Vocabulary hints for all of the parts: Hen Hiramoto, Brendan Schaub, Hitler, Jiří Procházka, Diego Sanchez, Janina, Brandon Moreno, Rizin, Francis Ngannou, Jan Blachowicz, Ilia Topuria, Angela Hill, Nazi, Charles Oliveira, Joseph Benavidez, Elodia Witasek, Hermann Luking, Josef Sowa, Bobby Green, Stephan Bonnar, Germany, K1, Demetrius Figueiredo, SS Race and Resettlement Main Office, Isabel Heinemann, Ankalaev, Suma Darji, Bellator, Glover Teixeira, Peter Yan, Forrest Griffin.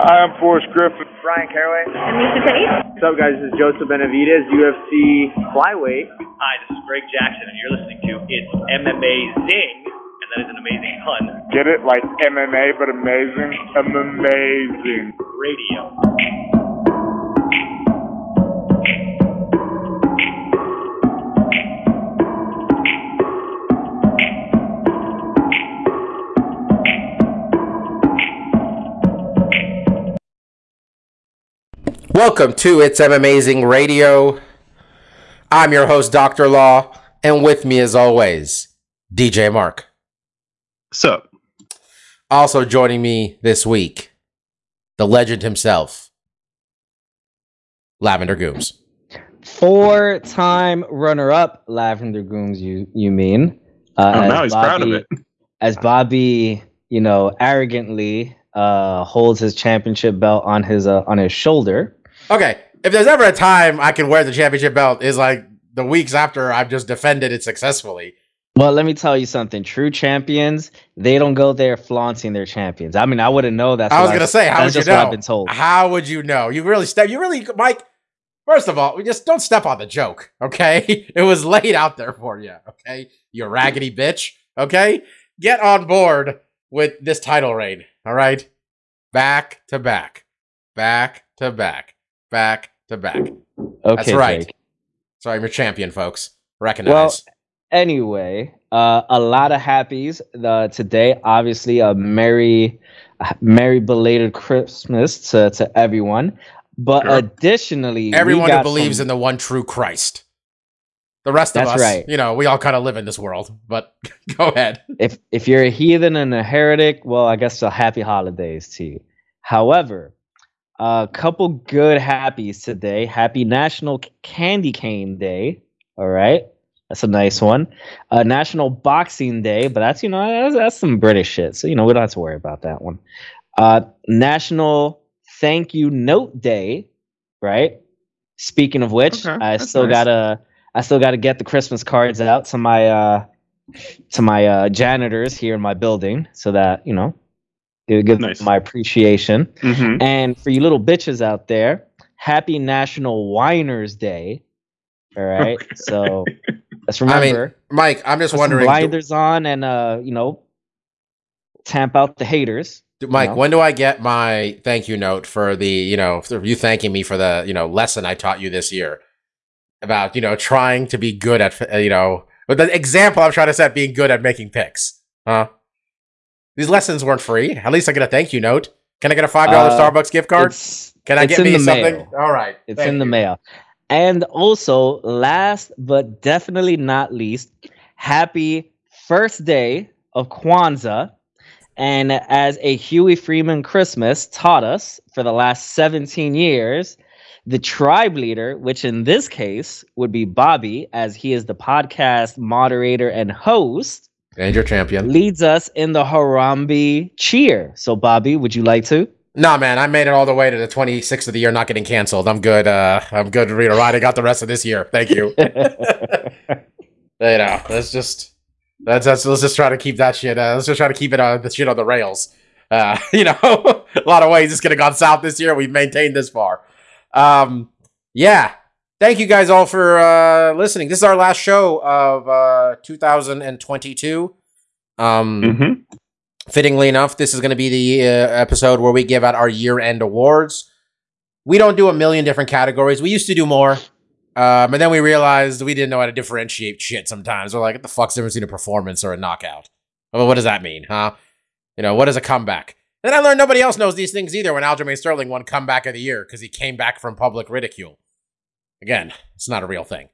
Hi, I'm Forrest Griffin. Brian Caraway. And Lisa Tate. What's up, guys? This is Joseph Benavidez, UFC flyweight. Hi, this is Greg Jackson, and you're listening to It's MMA Zing, and that is an amazing pun. Get it? Like MMA, but amazing? I'm amazing. Radio. Welcome to It's Amazing Radio. I'm your host, Dr. Law, and with me as always, DJ Mark. What's up? Also joining me this week, the legend himself, Lavender Gooms. Four-time runner-up Lavender Gooms, you mean. Now he's Bobby, proud of it. As Bobby, you know, arrogantly holds his championship belt on his shoulder. Okay, if there's ever a time I can wear the championship belt is like the weeks after I've just defended it successfully. Well, let me tell you something. True champions, they don't go there flaunting their champions. I mean, I wouldn't know that. I was going to say, how would you know? What I've been told. How would you know? You really, Mike, first of all, we just don't step on the joke, okay? It was laid out there for you, okay? You raggedy bitch, okay? Get on board with this title reign, all right? Back to back. Back to back. Back to back. Okay, that's right. Jake. So I'm your champion, folks. Recognize. Well, anyway, a lot of happies today. Obviously, a merry belated Christmas to everyone. But sure. Additionally, everyone who believes in the one true Christ. The rest of us, right. You know, we all kind of live in this world. But go ahead. If you're a heathen and a heretic, well, I guess so. Happy holidays to you. However. A couple good happies today. Happy National Candy Cane Day. All right. That's a nice one. National Boxing Day. But that's, you know, that's some British shit. So, you know, we don't have to worry about that one. National Thank You Note Day. Right. Speaking of which, okay, I still gotta get the Christmas cards out to my janitors here in my building so that, you know, it would give nice. My appreciation. Mm-hmm. And for you little bitches out there, happy National Winers Day. All right. Okay. So let's remember. I mean, Mike, I'm just wondering. Blinders on and, you know, tamp out the haters. Mike, you know? When do I get my thank you note for the, you know, for you thanking me for the, you know, lesson I taught you this year about, you know, trying to be good at, you know, but the example I'm trying to set being good at making picks. Huh? These lessons weren't free. At least I get a thank you note. Can I get a $5 Starbucks gift card? Can I get me something? Mail. All right. It's in the mail. And also, last but definitely not least, happy first day of Kwanzaa. And as a Huey Freeman Christmas taught us for the last 17 years, the tribe leader, which in this case would be Bobby, as he is the podcast moderator and host, and your champion leads us in the Harambe cheer. So, Bobby, would you like to? Nah, man, I made it all the way to the 26th of the year, not getting canceled. I'm good. I'm good. Rita riding out the rest of this year. Thank you. You know, let's just try to keep that shit. Let's just try to keep it on the shit on the rails. You know, a lot of ways it's gonna gone south this year. We've maintained this far. Yeah. Thank you guys all for listening. This is our last show of 2022. Fittingly enough, this is going to be the episode where we give out our year-end awards. We don't do a million different categories. We used to do more, but then we realized we didn't know how to differentiate shit sometimes. We're like, what the fuck's the difference between a performance or a knockout? Well, what does that mean, huh? You know, what is a comeback? And I learned nobody else knows these things either when Aljamain Sterling won Comeback of the Year because he came back from public ridicule. Again, it's not a real thing.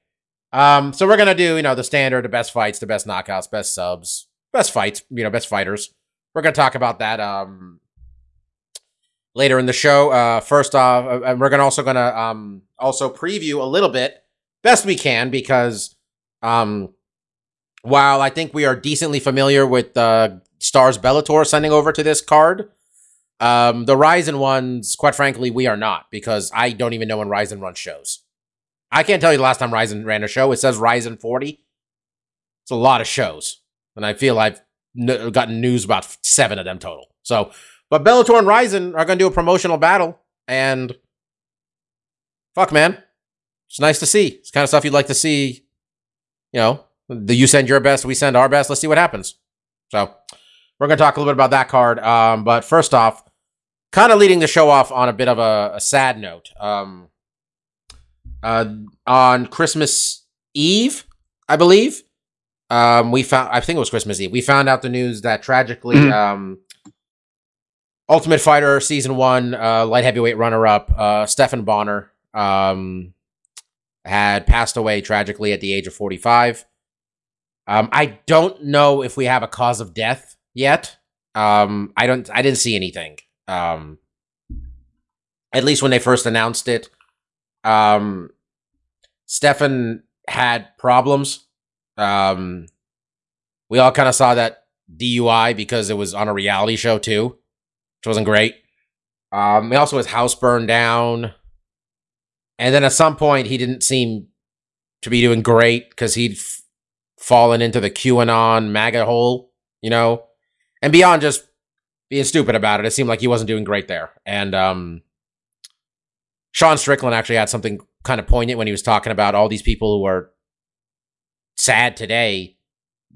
So we're going to do, you know, the standard, the best fights, the best knockouts, best subs, best fights, you know, best fighters. We're going to talk about that later in the show. First off, we're going to also preview a little bit, best we can, because while I think we are decently familiar with Stars Bellator sending over to this card, the Rizin ones, quite frankly, we are not, because I don't even know when Rizin runs shows. I can't tell you the last time Rizin ran a show. It says Rizin 40. It's a lot of shows. And I feel I've gotten news about 7 of them total. So, But Bellator and Rizin are going to do a promotional battle. And fuck, man. It's nice to see. It's the kind of stuff you'd like to see. You know, you send your best, we send our best. Let's see what happens. So we're going to talk a little bit about that card. But first off, kind of leading the show off on a bit of a sad note. On Christmas Eve, I believe, I think it was Christmas Eve. We found out the news that tragically, Ultimate Fighter Season 1, light heavyweight runner-up, Stephan Bonnar, had passed away tragically at the age of 45. I don't know if we have a cause of death yet. I didn't see anything. At least when they first announced it, Stephan had problems. We all kind of saw that DUI because it was on a reality show too, which wasn't great. Also his house burned down. And then at some point, he didn't seem to be doing great because he'd fallen into the QAnon MAGA hole, you know? And beyond just being stupid about it, it seemed like he wasn't doing great there. And Sean Strickland actually had something kind of poignant when he was talking about all these people who are sad today.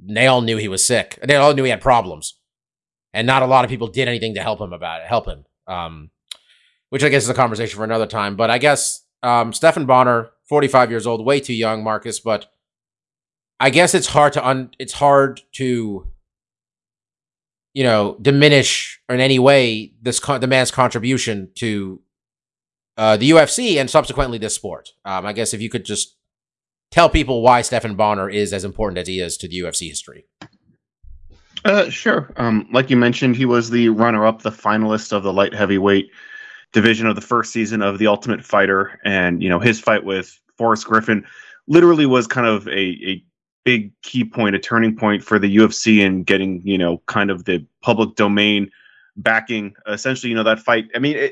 They all knew he was sick. They all knew he had problems. And not a lot of people did anything to help him about it, which I guess is a conversation for another time. But I guess... Stephan Bonnar, 45 years old, way too young, Marcus, but I guess it's hard to, you know, diminish in any way this the man's contribution to the UFC and subsequently this sport. I guess if you could just tell people why Stephan Bonnar is as important as he is to the UFC history. Sure. Like you mentioned, he was the runner-up, the finalist of the light heavyweight division of the first season of The Ultimate Fighter, and you know his fight with Forrest Griffin literally was kind of a big key point, a turning point for the UFC and getting kind of the public domain backing. Essentially, that fight. I mean,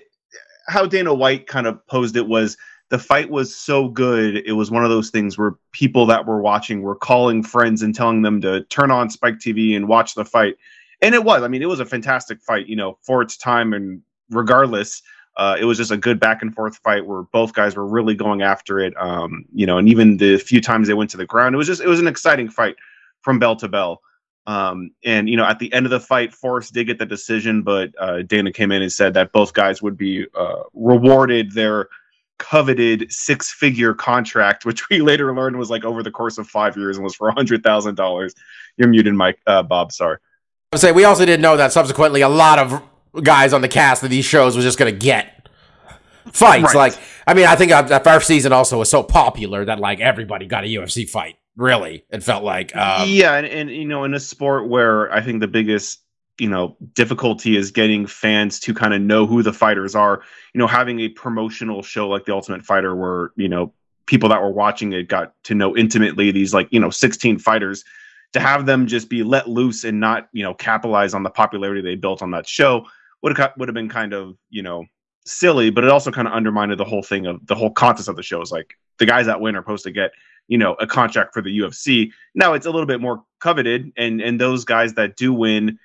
how Dana White kind of posed it was the fight was so good it was one of those things where people that were watching were calling friends and telling them to turn on Spike TV and watch the fight, and it was. I mean, it was a fantastic fight, for its time and regardless. It was just a good back and forth fight where both guys were really going after it. And even the few times they went to the ground, it was an exciting fight from bell to bell. And, at the end of the fight, Forrest did get the decision, but Dana came in and said that both guys would be rewarded their coveted six-figure contract, which we later learned was like over the course of 5 years and was for $100,000. You're muted, Mike, Bob, sorry. I would say we also didn't know that subsequently a lot of guys on the cast of these shows was just going to get fights. Right. Like, I mean, I think that first season also was so popular that like everybody got a UFC fight. Really. It felt like, And in a sport where I think the biggest, difficulty is getting fans to kind of know who the fighters are, having a promotional show like The Ultimate Fighter where, people that were watching it got to know intimately these 16 fighters, to have them just be let loose and not, capitalize on the popularity they built on that show. Would have been kind of, silly, but it also kind of undermined the whole thing of the whole contest of the show. Is like the guys that win are supposed to get, a contract for the UFC. Now it's a little bit more coveted, and those guys that do win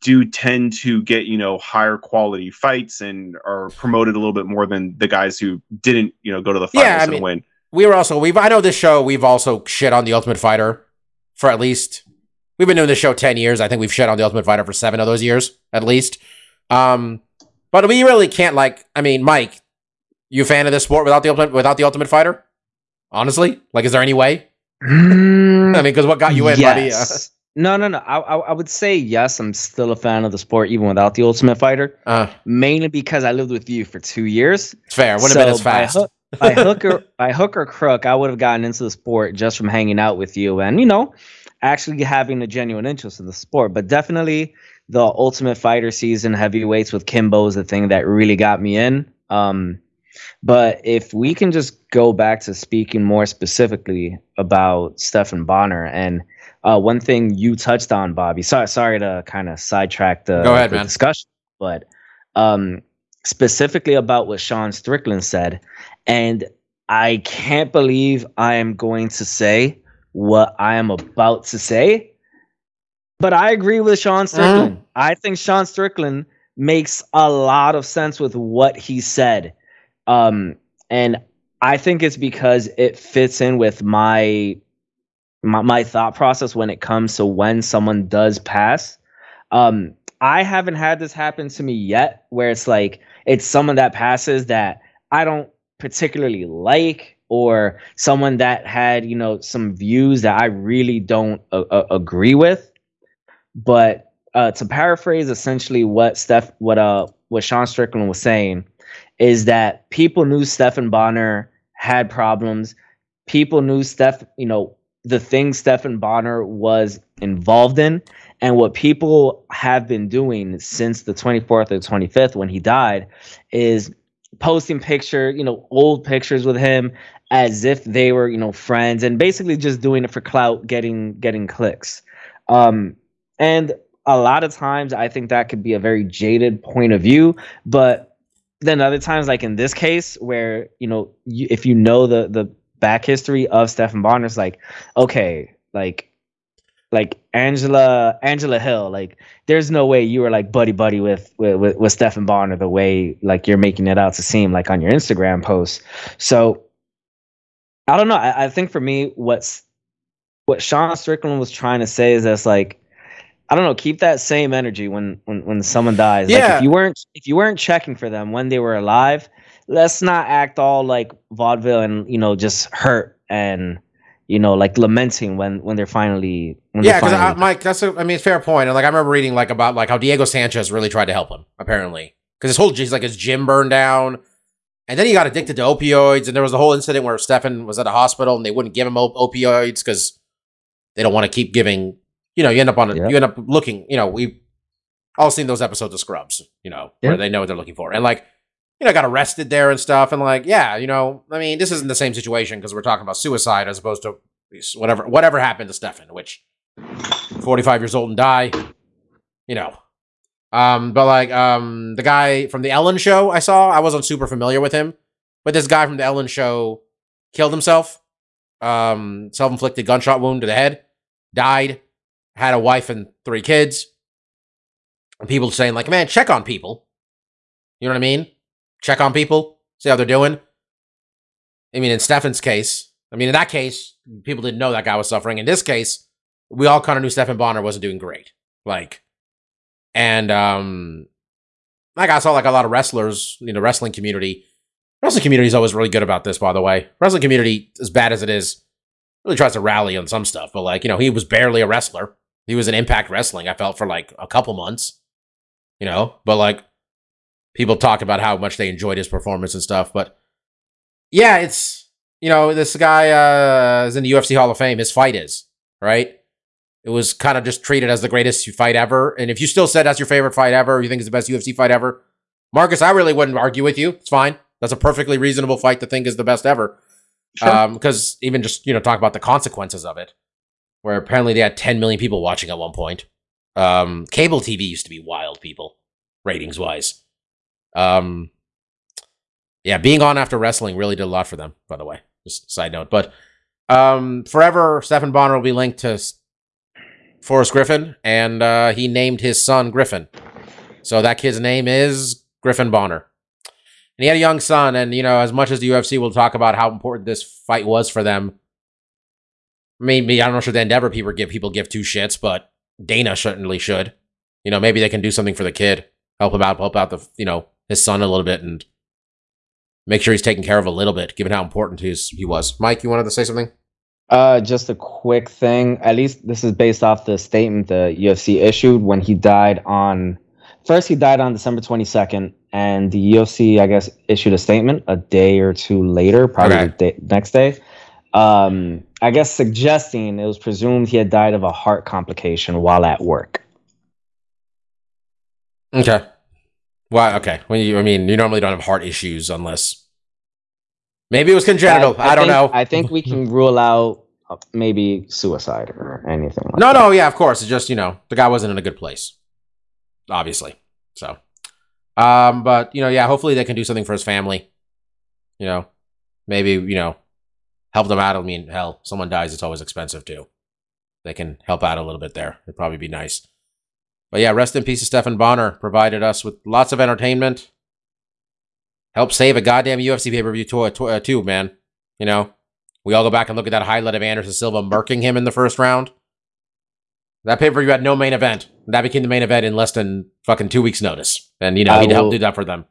do tend to get, higher quality fights and are promoted a little bit more than the guys who didn't, go to the finals and win. We were also, I know this show, we've also shit on The Ultimate Fighter for at least... We've been doing this show 10 years. I think we've shit on The Ultimate Fighter for 7 of those years, at least. But we really can't, Mike, you a fan of this sport without the Ultimate Fighter? Honestly? Is there any way? Because what got you in, yes. Buddy? No. I would say yes, I'm still a fan of the sport, even without The Ultimate Fighter. Mainly because I lived with you for 2 years. It's fair. Wouldn't have been as fast. By hook or crook, I would have gotten into the sport just from hanging out with you. And, actually having a genuine interest in the sport, but definitely the Ultimate Fighter season heavyweights with Kimbo is the thing that really got me in. But if we can just go back to speaking more specifically about Stephan Bonnar, and one thing you touched on, Bobby, sorry to kind of sidetrack the discussion, but specifically about what Sean Strickland said, and I can't believe I am going to say what I am about to say, but I agree with Sean Strickland. I think Sean Strickland makes a lot of sense with what he said. And I think it's because it fits in with my thought process when it comes to when someone does pass. I haven't had this happen to me yet, where it's like it's someone that passes that I don't particularly like, or someone that had, you know, some views that I really don't agree with. But to paraphrase essentially what Sean Strickland was saying, is that people knew Stephan Bonnar had problems. People knew the things Stephan Bonnar was involved in, and what people have been doing since the 24th or 25th when he died is posting old pictures with him as if they were, friends, and basically just doing it for clout, getting clicks. And a lot of times I think that could be a very jaded point of view, but then other times, like in this case, where, if the back history of Stephan Bonnar, it's like, okay, like Angela Hill, like there's no way you were like buddy with Stephan Bonnar the way like you're making it out to seem like on your Instagram posts. So I don't know. I think for me, what Sean Strickland was trying to say is that's like, I don't know, keep that same energy when someone dies. Yeah. Like if you weren't checking for them when they were alive, let's not act all like vaudeville and just hurt and lamenting when they're finally. Because Mike, it's fair point. And like I remember reading like about like how Diego Sanchez really tried to help him apparently because his gym burned down, and then he got addicted to opioids, and there was a whole incident where Stephan was at a hospital and they wouldn't give him opioids because they don't want to keep giving. You end up looking. We've all seen those episodes of Scrubs. Where they know what they're looking for, and like got arrested there and stuff, and like this isn't the same situation because we're talking about suicide as opposed to whatever happened to Stephan, which 45 years old and die, But like the guy from the Ellen show I wasn't super familiar with him, but this guy from the Ellen show killed himself, self-inflicted gunshot wound to the head, died. Had a wife and 3 kids. And people saying like, man, check on people. You know what I mean? Check on people. See how they're doing. In Stephan's case, in that case, people didn't know that guy was suffering. In this case, we all kind of knew Stephan Bonnar wasn't doing great. I saw a lot of wrestlers in the wrestling community. Wrestling community is always really good about this, by the way. Wrestling community, as bad as it is, really tries to rally on some stuff. But he was barely a wrestler. He was in Impact Wrestling, I felt, for a couple months, but people talk about how much they enjoyed his performance and stuff. But yeah, it's, this guy is in the UFC Hall of Fame. His fight is, right? It was kind of just treated as the greatest fight ever. And if you still said that's your favorite fight ever, or you think it's the best UFC fight ever, Marcus, I really wouldn't argue with you. It's fine. That's a perfectly reasonable fight to think is the best ever. Sure. Because even just, talk about the consequences of it. Where apparently they had 10 million people watching at one point. Cable TV used to be wild, people, ratings-wise. Being on after wrestling really did a lot for them, by the way. Just side note. But forever, Stephan Bonnar will be linked to Forrest Griffin, and he named his son Griffin. So that kid's name is Griffin Bonnar. And he had a young son, and, as much as the UFC will talk about how important this fight was for them, I don't know if the Endeavor people give two shits, but Dana certainly should. Maybe they can do something for the kid, help out the his son a little bit, and make sure he's taken care of a little bit, given how important he was. Mike, you wanted to say something? Just a quick thing. At least this is based off the statement the UFC issued when he died on. First, he died on December 22nd, and the UFC, issued a statement a day or two later, probably the next day. Suggesting it was presumed he had died of a heart complication while at work. Okay. Well, okay. You normally don't have heart issues unless maybe it was congenital. I don't know. I think we can rule out maybe suicide or anything like that. No, yeah, of course. It's just, the guy wasn't in a good place, obviously. So, hopefully they can do something for his family. Maybe, help them out. Hell, someone dies, it's always expensive too. They can help out a little bit there. It'd probably be nice. But yeah, rest in peace to Stephan Bonnar. Provided us with lots of entertainment. Helped save a goddamn UFC pay-per-view too, man. You know, we all go back and look at that highlight of Anderson Silva murking him in the first round. That pay-per-view had no main event. That became the main event in less than fucking 2 weeks' notice. And, you know, he'd help do that for them.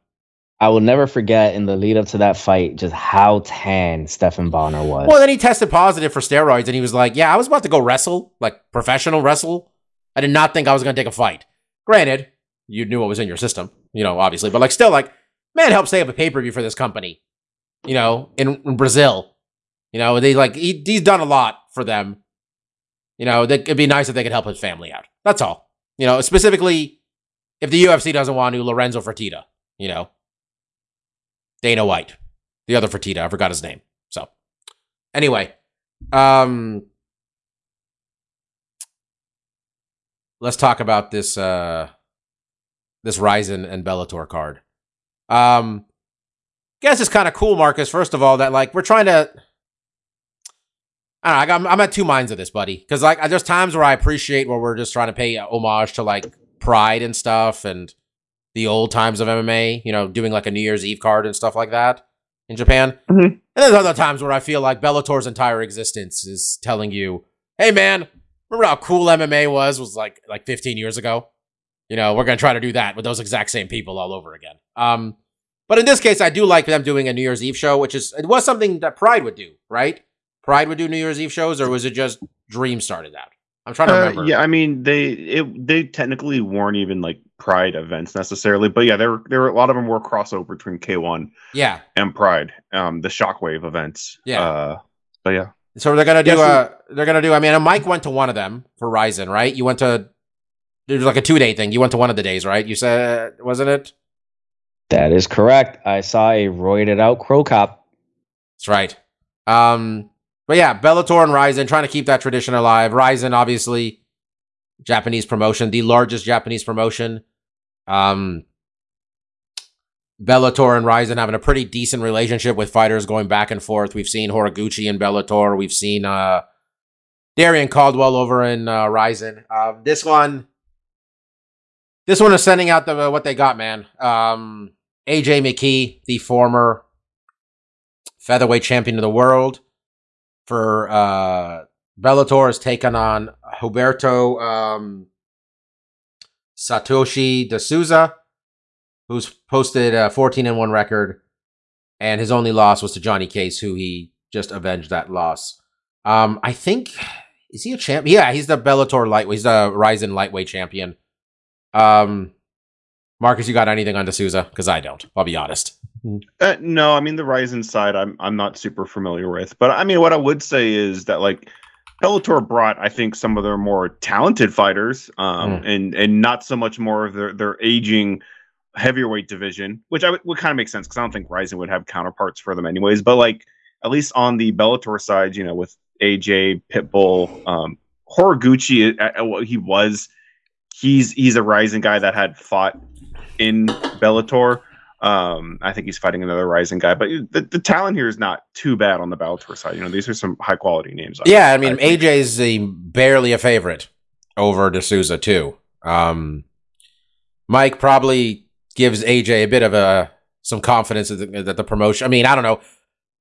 I will never forget in the lead up to that fight just how tan Stephan Bonnar was. Well, then he tested positive for steroids, and he was like, yeah, I was about to go wrestle, like professional wrestle. I did not think I was going to take a fight. Granted, you knew what was in your system, you know, obviously. But, like, still, like, man, help save a pay-per-view for this company, you know, in Brazil. You know, they, like, he's done a lot for them. You know, it'd be nice if they could help his family out. That's all. You know, specifically, if the UFC doesn't want to, Lorenzo Fertitta, you know. Dana White. The other Fertitta. I forgot his name. So, anyway. Let's talk about this, this Rizin and Bellator card. Guess it's kind of cool, Marcus, first of all, that, like, we're trying to... I don't know, I'm at two minds of this, buddy. Because, like, there's times where I appreciate where we're just trying to pay homage to, like, Pride and stuff and the old times of MMA, you know, doing, like, a New Year's Eve card and stuff like that in Japan. Mm-hmm. And there's other times where I feel like Bellator's entire existence is telling you, hey, man, remember how cool MMA was like 15 years ago? You know, we're going to try to do that with those exact same people all over again. But in this case, I do like them doing a New Year's Eve show, which is, it was something that Pride would do, right? Pride would do New Year's Eve shows, or was it just Dream started out? I'm trying to remember. Yeah, I mean, they technically weren't even like Pride events necessarily, but yeah, there were a lot of them were crossover between K1 and Pride, the Shockwave events. Yeah. But yeah. So they're gonna do I mean, Mike went to one of them for Rizin, right? You went to, there's like a 2-day thing. You went to one of the days, right? You said, wasn't it? That is correct. I saw a roided out Crow Cop. That's right. But yeah, Bellator and Rizin, trying to keep that tradition alive. Rizin, obviously, Japanese promotion, the largest Japanese promotion. Bellator and Rizin having a pretty decent relationship with fighters going back and forth. We've seen Horiguchi in Bellator. We've seen Darrion Caldwell over in Rizin. This one is sending out the what they got, man. AJ McKee, the former featherweight champion of the world for Bellator, has taken on Humberto Satoshi D'Souza, who's posted a 14-1 record, and his only loss was to Johnny Case, who he just avenged that loss. I think, is he a champ? Yeah, he's the Bellator lightweight, he's the Rizin lightweight champion. Marcus, you got anything on D'Souza? Because I don't. I'll be honest. No, I mean, the Rizin side, I'm not super familiar with. But I mean, what I would say is that, like, Bellator brought, I think, some of their more talented fighters, and not so much more of their aging heavyweight division, which would kind of make sense because I don't think Rizin would have counterparts for them anyways. But, like, at least on the Bellator side, you know, with AJ, Pitbull, Horiguchi, he's a Rizin guy that had fought in Bellator. I think he's fighting another Rizin guy, but the talent here is not too bad on the Bellator side. You know, these are some high quality names. Yeah, I mean, AJ's barely a favorite over D'Souza too. Mike probably gives AJ a bit of some confidence that the promotion. I mean, I don't know.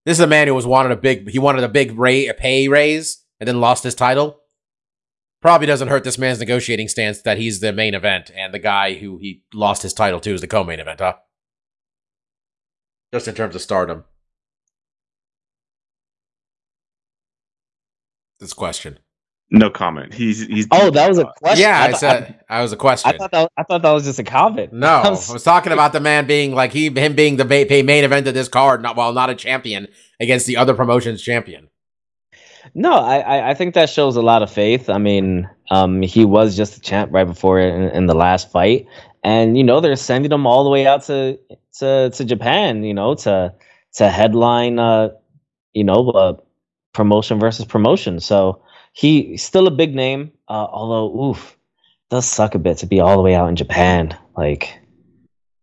This is a man who wanted a big pay raise and then lost his title. Probably doesn't hurt this man's negotiating stance that he's the main event and the guy who he lost his title to is the co-main event, huh? Just in terms of stardom. This question. No comment. He's. Oh, that was a question. Yeah, I was a question. I thought that was just a comment. No, I was talking about the man being like him being the main event of this card, not a champion against the other promotion's champion. No, I think that shows a lot of faith. I mean, he was just a champ right before in the last fight, and you know they're sending him all the way out to Japan, you know, to headline, promotion versus promotion. So he's still a big name, although it does suck a bit to be all the way out in Japan. Like,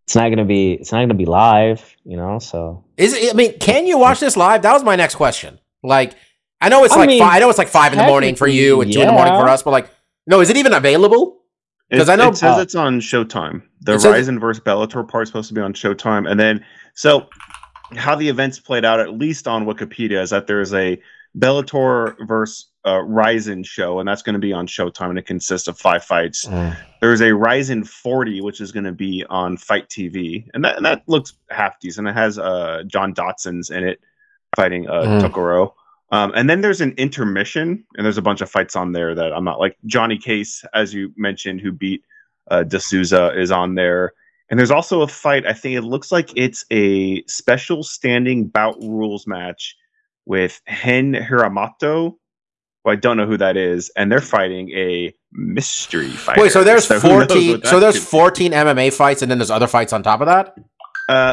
it's not gonna be live, you know. So is it? I mean, can you watch this live? That was my next question. Like. I know it's like 5 in the morning for you and 2 in the morning for us, but like, no, is it even available? Because I know it says it's on Showtime. The Rizin versus Bellator part is supposed to be on Showtime, and then so how the events played out, at least on Wikipedia, is that there is a Bellator versus Rizin show, and that's going to be on Showtime, and it consists of 5 fights. There's a Rizin 40, which is going to be on Fight TV, and that looks half decent. It has John Dotson's in it fighting Tokoro. And then there's an intermission, and there's a bunch of fights on there that I'm not like. Johnny Case, as you mentioned, who beat D'Souza, is on there. And there's also a fight, I think it looks like it's a special standing bout rules match with Hen Hiramoto. Well, I don't know who that is, and they're fighting a mystery fighter. Wait, so there's 14. So there's 14 MMA fights, and then there's other fights on top of that.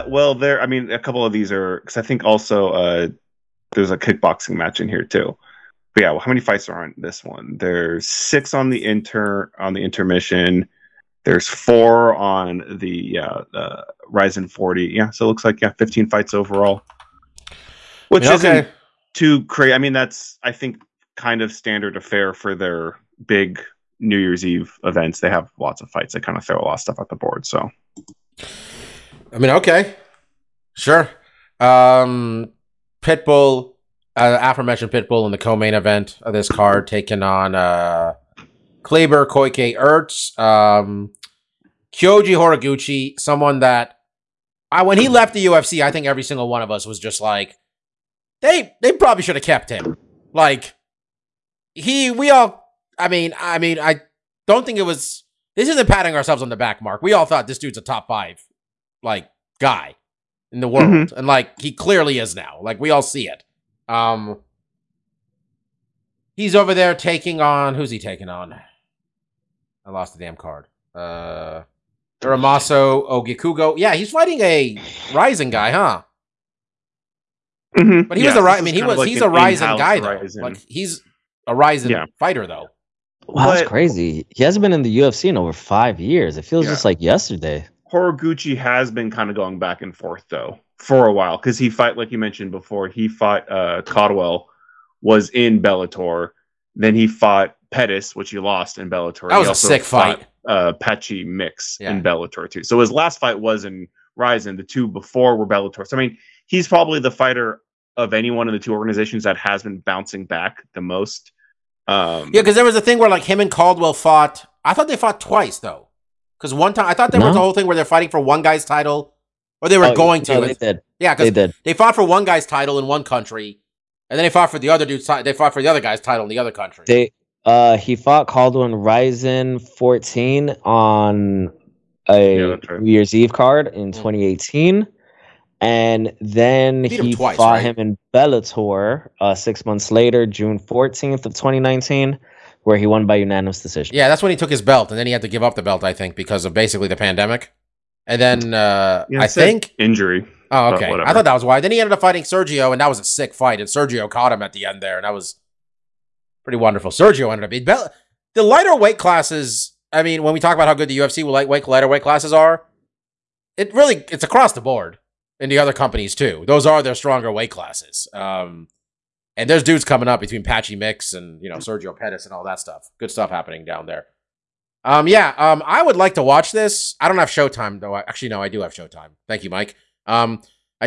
Well, there. I mean, a couple of these are because I think also there's a kickboxing match in here too. But yeah, well, how many fights are on this one? There's 6 on the intermission. There's 4 on the Rizin 40. Yeah, so it looks like 15 fights overall, which isn't too crazy. I mean, that's I think kind of standard affair for their big New Year's Eve events. They have lots of fights. They kind of throw a lot of stuff at the board. So, I mean, okay, sure. Pitbull, aforementioned Pitbull in the co-main event of this card, taking on. Kleber, Koike, Ertz, Kyoji Horiguchi, someone that when he left the UFC, I think every single one of us was just like, they probably should have kept him. Like I don't think it was. This isn't patting ourselves on the back, Mark. We all thought this dude's a top 5 guy in the world, and he clearly is now. We all see it. He's over there taking on who's he taking on? I lost the damn card. Ramasso Ogikugo. Yeah, he's fighting a Rizin guy, huh? Mm-hmm. But he was I mean, he was. He's a Rizin guy, though. He's a Rizin fighter, though. Wow, that's crazy. He hasn't been in the UFC in over 5 years. It feels just like yesterday. Horiguchi has been kind of going back and forth though for a while because he fought, like you mentioned before, he fought Caldwell. Was in Bellator. Then he fought Pettis, which he lost in Bellator. That was a sick fight. Patchy Mix in Bellator, too. So his last fight was in Rizin. The 2 before were Bellator. So, I mean, he's probably the fighter of any one of the 2 organizations that has been bouncing back the most. Yeah, because there was a thing where, him and Caldwell fought. I thought they fought twice, though. Because one time, I thought there was the whole thing where they're fighting for one guy's title. Or they were going to. No, they did. Yeah, because they fought for one guy's title in one country. And then they fought for the other dude's title. They fought for the other guy's title in the other country. He fought Caldwell in Rizin 14 on a New Year's Eve card in 2018, and then he fought him in Bellator 6 months later, June 14th of 2019, where he won by unanimous decision. Yeah, that's when he took his belt, and then he had to give up the belt, I think, because of basically the pandemic, and then I think injury. Oh, okay. I thought that was why. Then he ended up fighting Sergio, and that was a sick fight. And Sergio caught him at the end there, and that was pretty wonderful. Sergio ended up being the lighter weight classes. I mean, when we talk about how good the UFC lighter weight classes are, it's across the board in the other companies too. Those are their stronger weight classes. And there's dudes coming up between Patchy Mix and Sergio Pettis and all that stuff. Good stuff happening down there. I would like to watch this. I don't have Showtime though. Actually, no, I do have Showtime. Thank you, Mike. I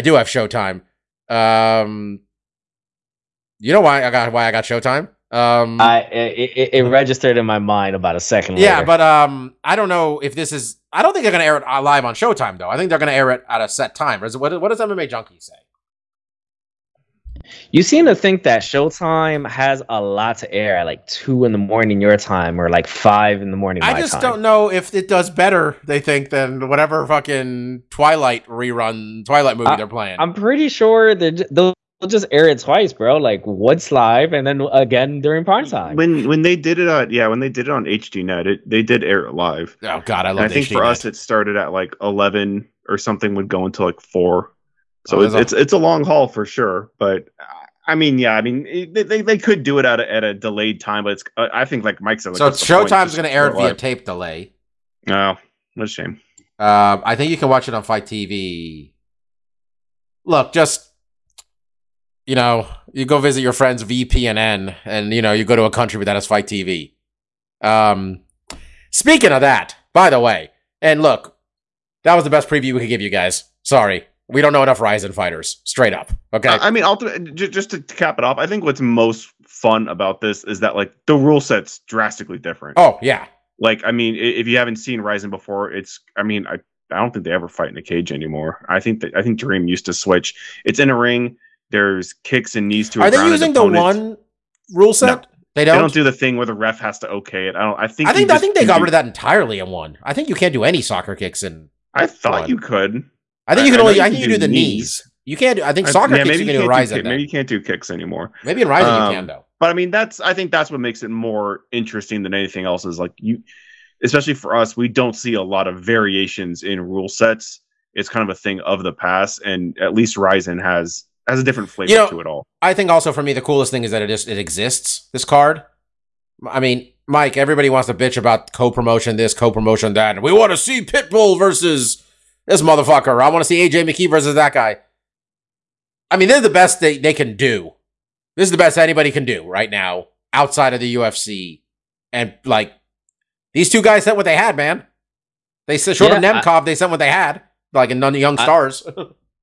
do have Showtime. You know why I got Showtime? It registered in my mind about a second later. Yeah, but I don't know if this is. I don't think they're gonna air it live on Showtime though. I think they're gonna air it at a set time. What does MMA Junkie say? You seem to think that Showtime has a lot to air at 2 in the morning your time or 5 in the morning. I just don't know if it does better, they think, than whatever fucking Twilight movie they're playing. I'm pretty sure they'll just air it twice, bro. Once live and then again during prime time. When they did it on HDNet, they did air it live. Oh god, I love HDNet. I think for us it started at 11 or something, would go until 4. So it's a long haul for sure, but they could do it at a delayed time, but it's I think Mike said. So Showtime's going to air it via tape delay. No, what a shame. I think you can watch it on Fight TV. Look, just you go visit your friend's VPNN, and you go to a country where that is Fight TV. Speaking of that, by the way, and look, that was the best preview we could give you guys. Sorry. We don't know enough Rizin fighters, straight up. Okay. I mean, just to cap it off, I think what's most fun about this is that, like, the rule set's drastically different. Oh, yeah. Like, I mean, if you haven't seen Rizin before, it's, I mean, I don't think they ever fight in a cage anymore. I think Dream used to switch. It's in a ring. There's kicks and knees to a grounded opponent. Are they using the one rule set? No. They don't do the thing where the ref has to okay it. I think they got rid of that entirely in one. I think you can't do any soccer kicks in. I thought one. You could. I think you can only. I think you do the knees. You can't. I think soccer kicks you can do in Rizin. Maybe you can't do kicks anymore. Maybe in Rizin you can though. But I mean, I think that's what makes it more interesting than anything else. Is like you, especially for us, we don't see a lot of variations in rule sets. It's kind of a thing of the past, and at least Rizin has a different flavor to it all. I think also for me, the coolest thing is that it exists. This card. I mean, Mike. Everybody wants to bitch about co-promotion this, co-promotion that. We want to see Pitbull versus this motherfucker. I want to see AJ McKee versus that guy. I mean, they're the best they can do. This is the best anybody can do right now outside of the UFC. And, like, these two guys sent what they had, man. They said, short of Nemkov, they sent what they had. Like, in none of the young stars.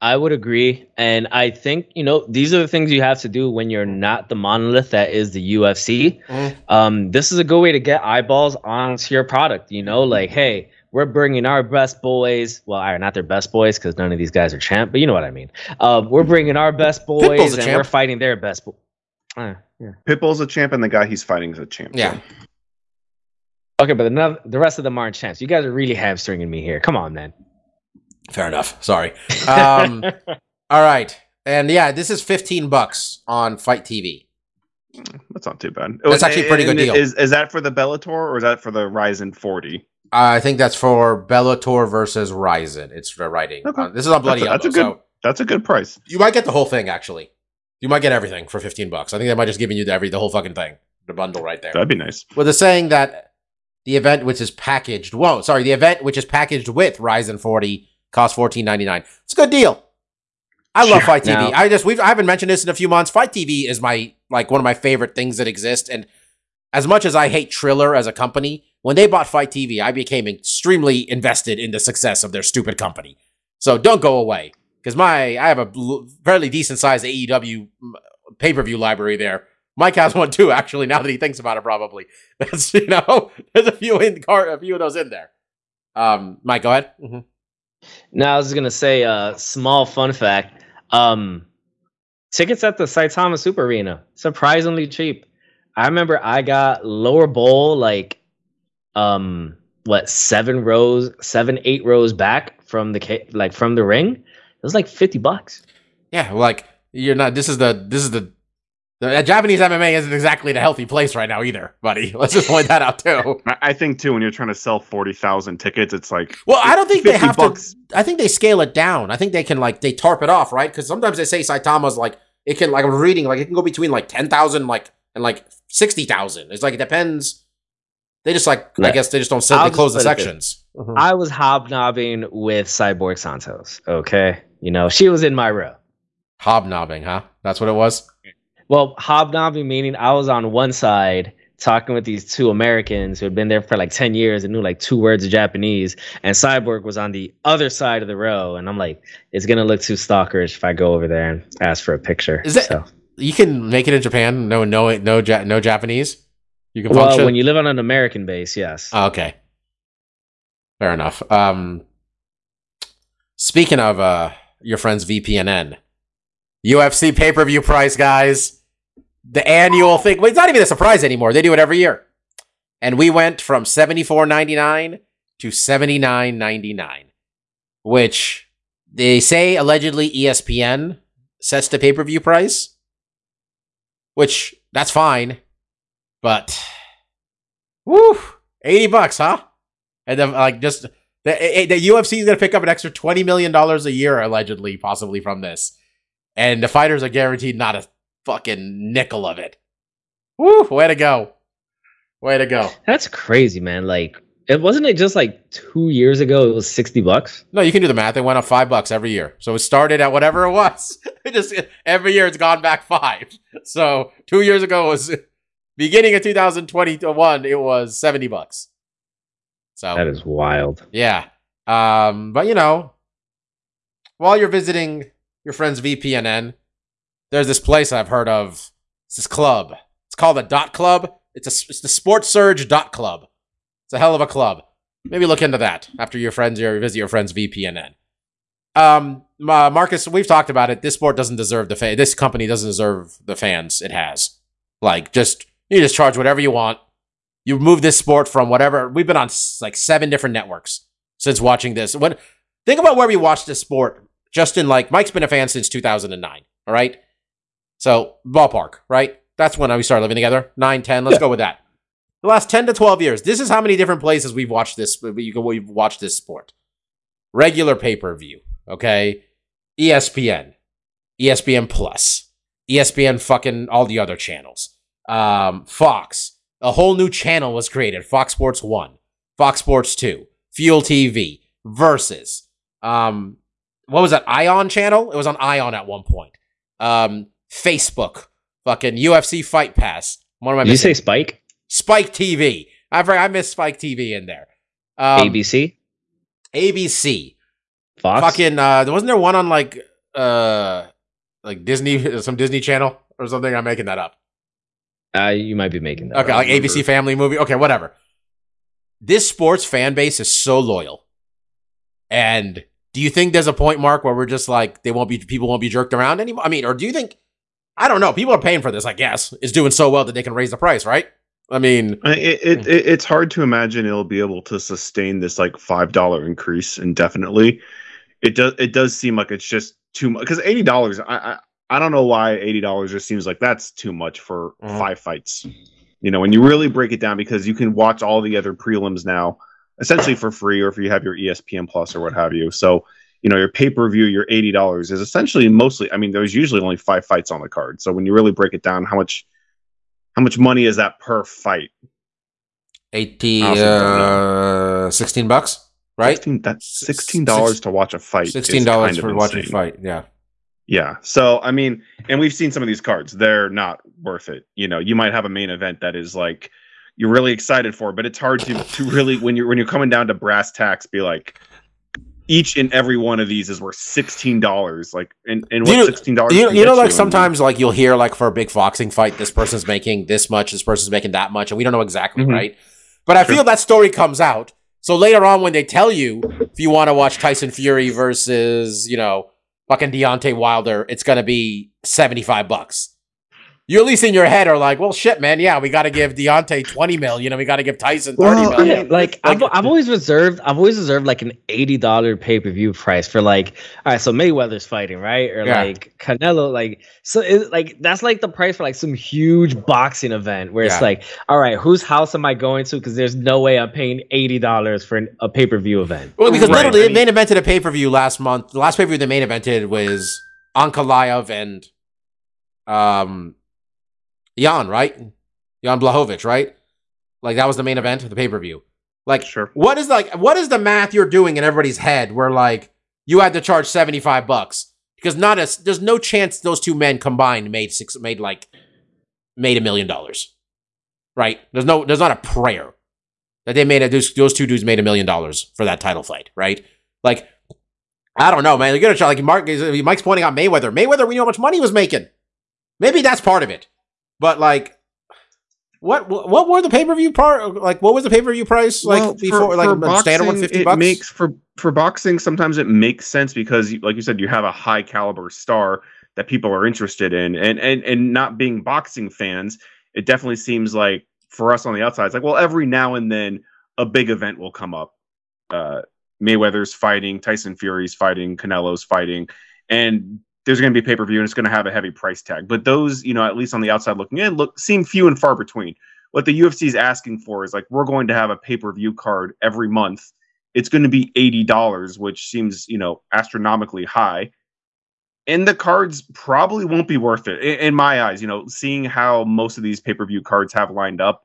I would agree. And I think, you know, these are the things you have to do when you're not the monolith that is the UFC. This is a good way to get eyeballs onto your product, you know? Like, hey, we're bringing our best boys. Well, not their best boys because none of these guys are champ, but you know what I mean. We're bringing our best boys and we're fighting their best boys. Yeah. Pitbull's a champ and the guy he's fighting is a champ. Yeah. Okay, but the rest of them aren't champs. You guys are really hamstringing me here. Come on, man. Fair enough. Sorry. All right. And yeah, this is $15 on Fight TV. That's not too bad. That's actually a pretty good deal. Is that for the Bellator or is that for the Rizin 40? I think that's for Bellator versus Rizin. It's for writing. Okay. This is on Bloody Elbow. That's a good price. You might get the whole thing, actually. You might get everything for $15. I think they might just giving you the whole fucking thing. The bundle right there. That'd be nice. Well, they're saying that the event which is packaged... the event which is packaged with Rizin 40 costs $14.99. It's a good deal. I love Fight TV. I haven't mentioned this in a few months. Fight TV is one of my favorite things that exist. And as much as I hate Triller as a company... when they bought Fight TV, I became extremely invested in the success of their stupid company. So don't go away, because I have a fairly decent-sized AEW pay-per-view library there. Mike has one too, actually. Now that he thinks about it, probably there's a few of those in there. Mike, go ahead. Mm-hmm. Now I was gonna say small fun fact: tickets at the Saitama Super Arena surprisingly cheap. I remember I got lower bowl like. 8 rows back from from the ring. It was like $50. Yeah, like you're not. This is the Japanese MMA isn't exactly the healthy place right now either, buddy. Let's just point that out too. I think too when you're trying to sell 40,000 tickets, it's like I don't think they have bucks. I think they scale it down. I think they can they tarp it off, right? Because sometimes they say Saitama's it can I'm reading it can go between 10,000 and 60,000. It's it depends. They just I guess they just don't simply close the sections. Mm-hmm. I was hobnobbing with Cyborg Santos. Okay. You know, she was in my row. Hobnobbing, huh? That's what it was? Well, hobnobbing meaning I was on one side talking with these two Americans who had been there for 10 years and knew 2 words of Japanese. And Cyborg was on the other side of the row. And I'm like, it's going to look too stalkerish if I go over there and ask for a picture. You can make it in Japan? No Japanese? You can function? Well, when you live on an American base, yes. Oh, okay. Fair enough. Speaking of your friends VPNN, UFC pay-per-view price, guys. The annual thing. Well, it's not even a surprise anymore. They do it every year. And we went from $74.99 to $79.99, which they say allegedly ESPN sets the pay-per-view price, which that's fine. But, woo, $80, huh? And then, the UFC is going to pick up an extra $20 million a year, allegedly, possibly from this. And the fighters are guaranteed not a fucking nickel of it. Woo, way to go. Way to go. That's crazy, man. Wasn't it just 2 years ago it was $60? No, you can do the math. It went up $5 every year. So it started at whatever it was. Every year it's gone back $5. So 2 years ago it was... Beginning of 2021, it was $70. So that is wild. Yeah. But you know, while you're visiting your friend's VPNN, there's this place I've heard of. It's this club. It's called the Dot Club. It's the Sports Surge Dot Club. It's a hell of a club. Maybe look into that after your friends or visit your friend's VPNN. Marcus, we've talked about it. This sport doesn't deserve the fans. This company doesn't deserve the fans it has. Like, you just charge whatever you want. You move this sport from whatever. We've been on like 7 different networks since watching this. Think about where we watched this sport. Justin, like, Mike's been a fan since 2009. All right. So ballpark, right? That's when we started living together. 9, 10. Let's go with that. The last 10 to 12 years. This is how many different places we've watched this. We've watched this sport. Regular pay-per-view. Okay. ESPN. ESPN Plus. ESPN fucking all the other channels. Fox. A whole new channel was created. Fox Sports 1. Fox Sports 2. Fuel TV. Versus. What was that? Ion channel? It was on Ion at one point. Facebook. Fucking UFC Fight Pass. What am I missing? Did you say Spike? Spike TV. I missed Spike TV in there. ABC? ABC. Fox? Fucking, wasn't there one on like Disney, some Disney channel or something? I'm making that up. You might be making that up. Okay, like ABC Family Movie. Okay, whatever. This sports fan base is so loyal. And do you think there's a point, Mark, where we're just like, people won't be jerked around anymore? I mean, or do you think, I don't know, people are paying for this, I guess. It's doing so well that they can raise the price, right? I mean, it's hard to imagine it'll be able to sustain this like $5 increase indefinitely. It does seem like it's just too much, because $80. I don't know why $80 just seems like that's too much for 5 fights. You know, when you really break it down, because you can watch all the other prelims now essentially for free, or if you have your ESPN Plus or what have you. So, you know, your pay-per-view, your $80 is essentially mostly, I mean, there's usually only 5 fights on the card. So when you really break it down, how much money is that per fight? $16, right? That's $16 to watch a fight. $16 for watching a fight, yeah. Yeah, so, I mean, and we've seen some of these cards. They're not worth it. You know, you might have a main event that is, like, you're really excited for, but it's hard to really, when you're coming down to brass tacks, be like, each and every one of these is worth $16. Like, and what $16? You know, like, sometimes, like, you'll hear, like, for a big boxing fight, this person's making this much, this person's making that much, and we don't know exactly, right? But I feel that story comes out. So later on, when they tell you, if you want to watch Tyson Fury versus, you know, fucking Deontay Wilder, it's going to be $75. You at least in your head are like, well, shit, man. Yeah, we got to give Deontay $20 million, and we got to give Tyson $30 million. I mean, like, I've always reserved like an $80 pay-per-view price for, like, all right, so Mayweather's fighting, right? Or like Canelo, like, so it's like, that's like the price for like some huge boxing event where it's like, all right, whose house am I going to? Because there's no way I'm paying $80 for a pay-per-view event. Well, because literally, the main evented a pay-per-view last month. The last pay-per-view the main evented was Ankalaev and Jan, right? Jan Blachowicz, right? Like, that was the main event of the pay-per-view. Like, sure. What is the math you're doing in everybody's head where, like, you had to charge $75? Because there's no chance those two men combined made $1 million. Right? There's not a prayer that they made those two dudes made $1 million for that title fight, right? Like, I don't know, man. You're gonna try, like, Mike's pointing out Mayweather. Mayweather, we know how much money he was making. Maybe that's part of it. But, like, what were the pay-per-view part? Like, what was the pay-per-view price? Like, well, before, like, boxing, standard $150. Makes for boxing, sometimes it makes sense because, like you said, you have a high caliber star that people are interested in, and not being boxing fans, it definitely seems like for us on the outside, it's like, well, every now and then a big event will come up. Mayweather's fighting, Tyson Fury's fighting, Canelo's fighting, and there's going to be pay-per-view, and it's going to have a heavy price tag. But those, you know, at least on the outside looking in, seem few and far between. What the UFC is asking for is, like, we're going to have a pay-per-view card every month. It's going to be $80, which seems, you know, astronomically high. And the cards probably won't be worth it. In my eyes, you know, seeing how most of these pay-per-view cards have lined up,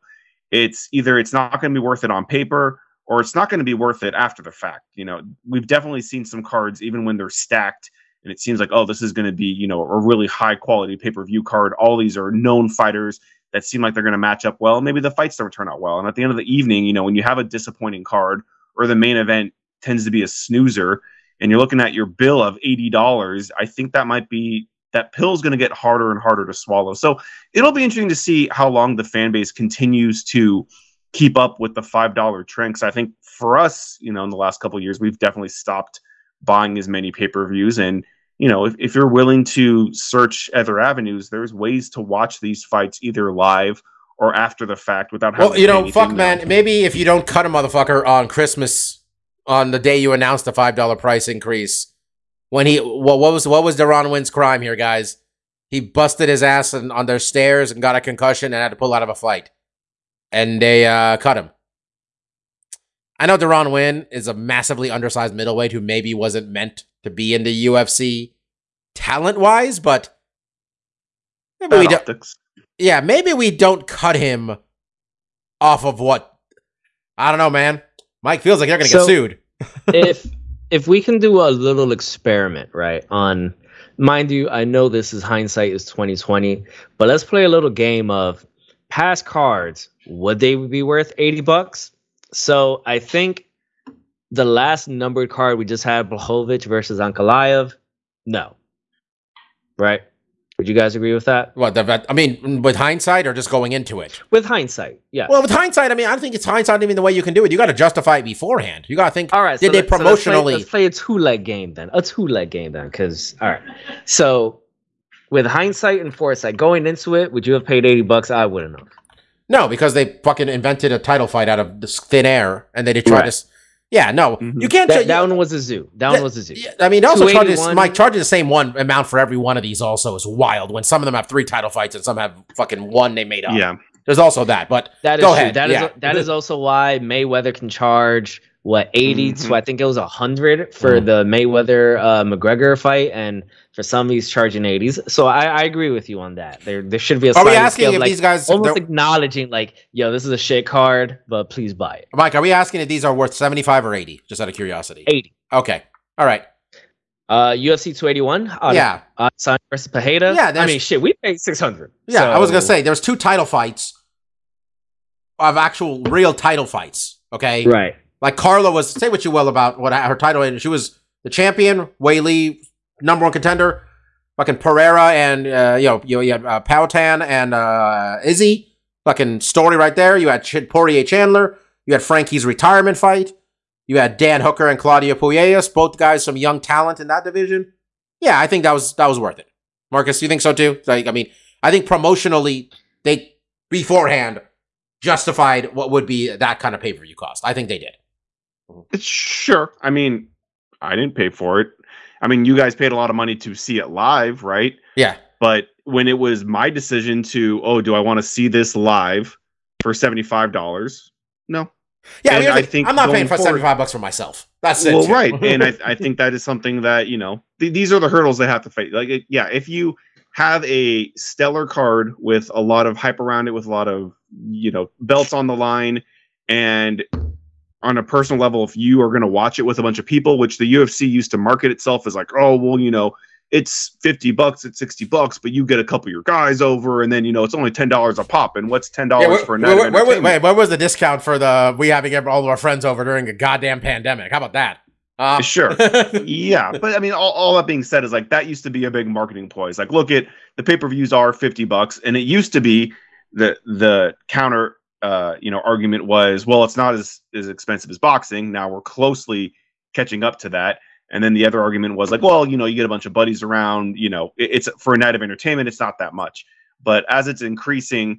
it's either it's not going to be worth it on paper, or it's not going to be worth it after the fact. You know, we've definitely seen some cards, even when they're stacked, and it seems like, oh, this is going to be, you know, a really high-quality pay-per-view card. All these are known fighters that seem like they're going to match up well. Maybe the fights don't turn out well. And at the end of the evening, you know, when you have a disappointing card or the main event tends to be a snoozer, and you're looking at your bill of $80, I think that might be, that pill's going to get harder and harder to swallow. So it'll be interesting to see how long the fan base continues to keep up with the $5 trend. I think for us, you know, in the last couple of years, we've definitely stopped buying as many pay-per-views. And, you know, if you're willing to search other avenues, there's ways to watch these fights either live or after the fact without having to pay anything. Fuck, man. Maybe if you don't cut a motherfucker on Christmas, on the day you announced the $5 price increase, when he, what was Darrion Wynn's crime here, guys? He busted his ass on their stairs and got a concussion and had to pull out of a fight, and they cut him. I know Darrion Wynn is a massively undersized middleweight who maybe wasn't meant to be in the UFC talent-wise, but maybe we don't. Yeah, maybe we don't cut him off of what, I don't know, man. Mike feels like they're going to get sued. If we can do a little experiment, right, on, mind you, I know this is hindsight is 2020, but let's play a little game of past cards. Would they be worth $80? So I think the last numbered card we just had, Blachowicz versus Ankalaev, no. Right? Would you guys agree with that? What, I mean, with hindsight or just going into it? With hindsight, yeah. Well, with hindsight, I mean, I don't think it's hindsight even the way you can do it. You got to justify it beforehand. You got to think, all right, let's play a two-leg game then. A two-leg game then, because, all right. So, with hindsight and foresight, going into it, would you have paid $80? I wouldn't have. No, because they fucking invented a title fight out of this thin air, and they did try to... Yeah, no, you can't. That one was a zoo. That one was a zoo. I mean, also charging the same one amount for every one of these also is wild. When some of them have 3 title fights and some have fucking 1 they made up. Yeah, there's also that. But that is true. That is also why Mayweather can charge what 80. Mm-hmm. So I think it was 100 for the Mayweather McGregor fight, and for some he's charging 80s. So I agree with you on that. There should be a. Are we asking scale, if like, these guys almost acknowledging like, yo, this is a shit card, but please buy it. Mike, are we asking if these are worth 75 or 80? Just out of curiosity. 80. Okay. All right. UFC 281. Yeah. Adesanya versus Pereira. Yeah. I mean, shit, we paid 600. Yeah. So. I was gonna say there's 2 title fights of actual real title fights. Okay. Right. Like Carla was, say what you will about what her title is, she was the champion, Weili, #1 contender, fucking Pereira, and you had Powhatan and Izzy, fucking story right there. You had Poirier Chandler, you had Frankie's retirement fight, you had Dan Hooker and Claudio Puelles, both guys some young talent in that division. Yeah, I think that was worth it. Marcus, you think so too? Like, I mean, I think promotionally they beforehand justified what would be that kind of pay-per-view cost. I think they did. Sure. I mean, I didn't pay for it. I mean, you guys paid a lot of money to see it live, right? Yeah. But when it was my decision to, do I want to see this live for $75? No. Yeah, I think I'm not paying for $75 for myself. That's it. Well, right. And I think that is something that, you know, these are the hurdles they have to face. Like, if you have a stellar card with a lot of hype around it, with a lot of, you know, belts on the line, and on a personal level, if you are going to watch it with a bunch of people, which the UFC used to market itself as like, oh, well, you know, it's $50, it's $60, but you get a couple of your guys over, and then, you know, it's only $10 a pop. And what's $10 for a night? Where was the discount for we having all of our friends over during a goddamn pandemic? How about that? Sure. Yeah. But I mean, all that being said is like, that used to be a big marketing ploy. It's like, look at the pay-per-views are $50. And it used to be the counter, argument was, well, it's not as expensive as boxing. Now we're closely catching up to that. And then the other argument was like, well, you know, you get a bunch of buddies around, you know, it's for a night of entertainment. It's not that much, but as it's increasing,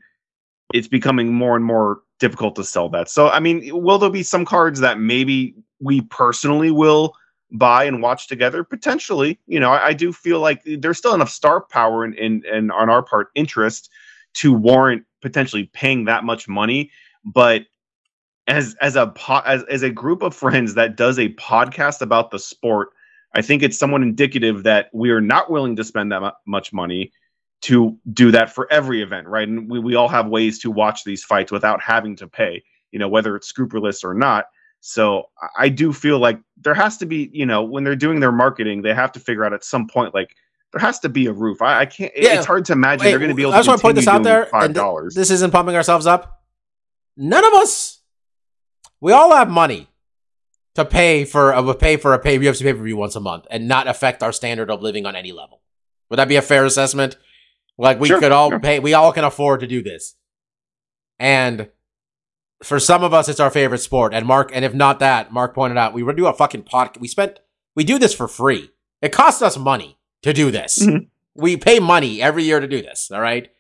it's becoming more and more difficult to sell that. So, I mean, will there be some cards that maybe we personally will buy and watch together? Potentially. You know, I do feel like there's still enough star power and on our part interest to warrant potentially paying that much money, but as a group of friends that does a podcast about the sport, I think it's somewhat indicative that we are not willing to spend that much money to do that for every event, right? And we all have ways to watch these fights without having to pay, you know, whether it's scrupulous or not. So I do feel like there has to be, you know, when they're doing their marketing, they have to figure out at some point, like, there has to be a roof. I can't. Yeah. It's hard to imagine they're going to be able to. I just want to point this out there. $5. This isn't pumping ourselves up. None of us. We all have money. to pay for a UFC pay-per-view once a month and not affect our standard of living on any level. Would that be a fair assessment? Like, we could all pay, we all can afford to do this. And for some of us, it's our favorite sport. And Mark, and if not that, Mark pointed out, we would do a fucking podcast. We do this for free. It costs us money to do this. Mm-hmm. We pay money every year to do this. All right.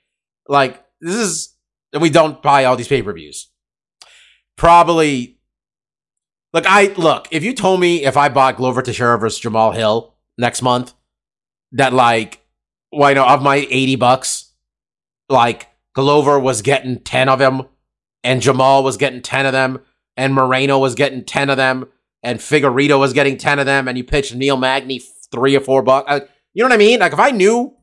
Like, this is, we don't buy all these pay-per-views. Probably, look, if you told me if I bought Glover Teixeira versus Jamahal Hill next month, that like, well, you know, of my $80, like Glover was getting 10 of them, and Jamal was getting 10 of them, and Moreno was getting 10 of them, and Figueiredo was getting 10 of them, and you pitched Neil Magny $3 or $4. You know what I mean? Like, if I knew,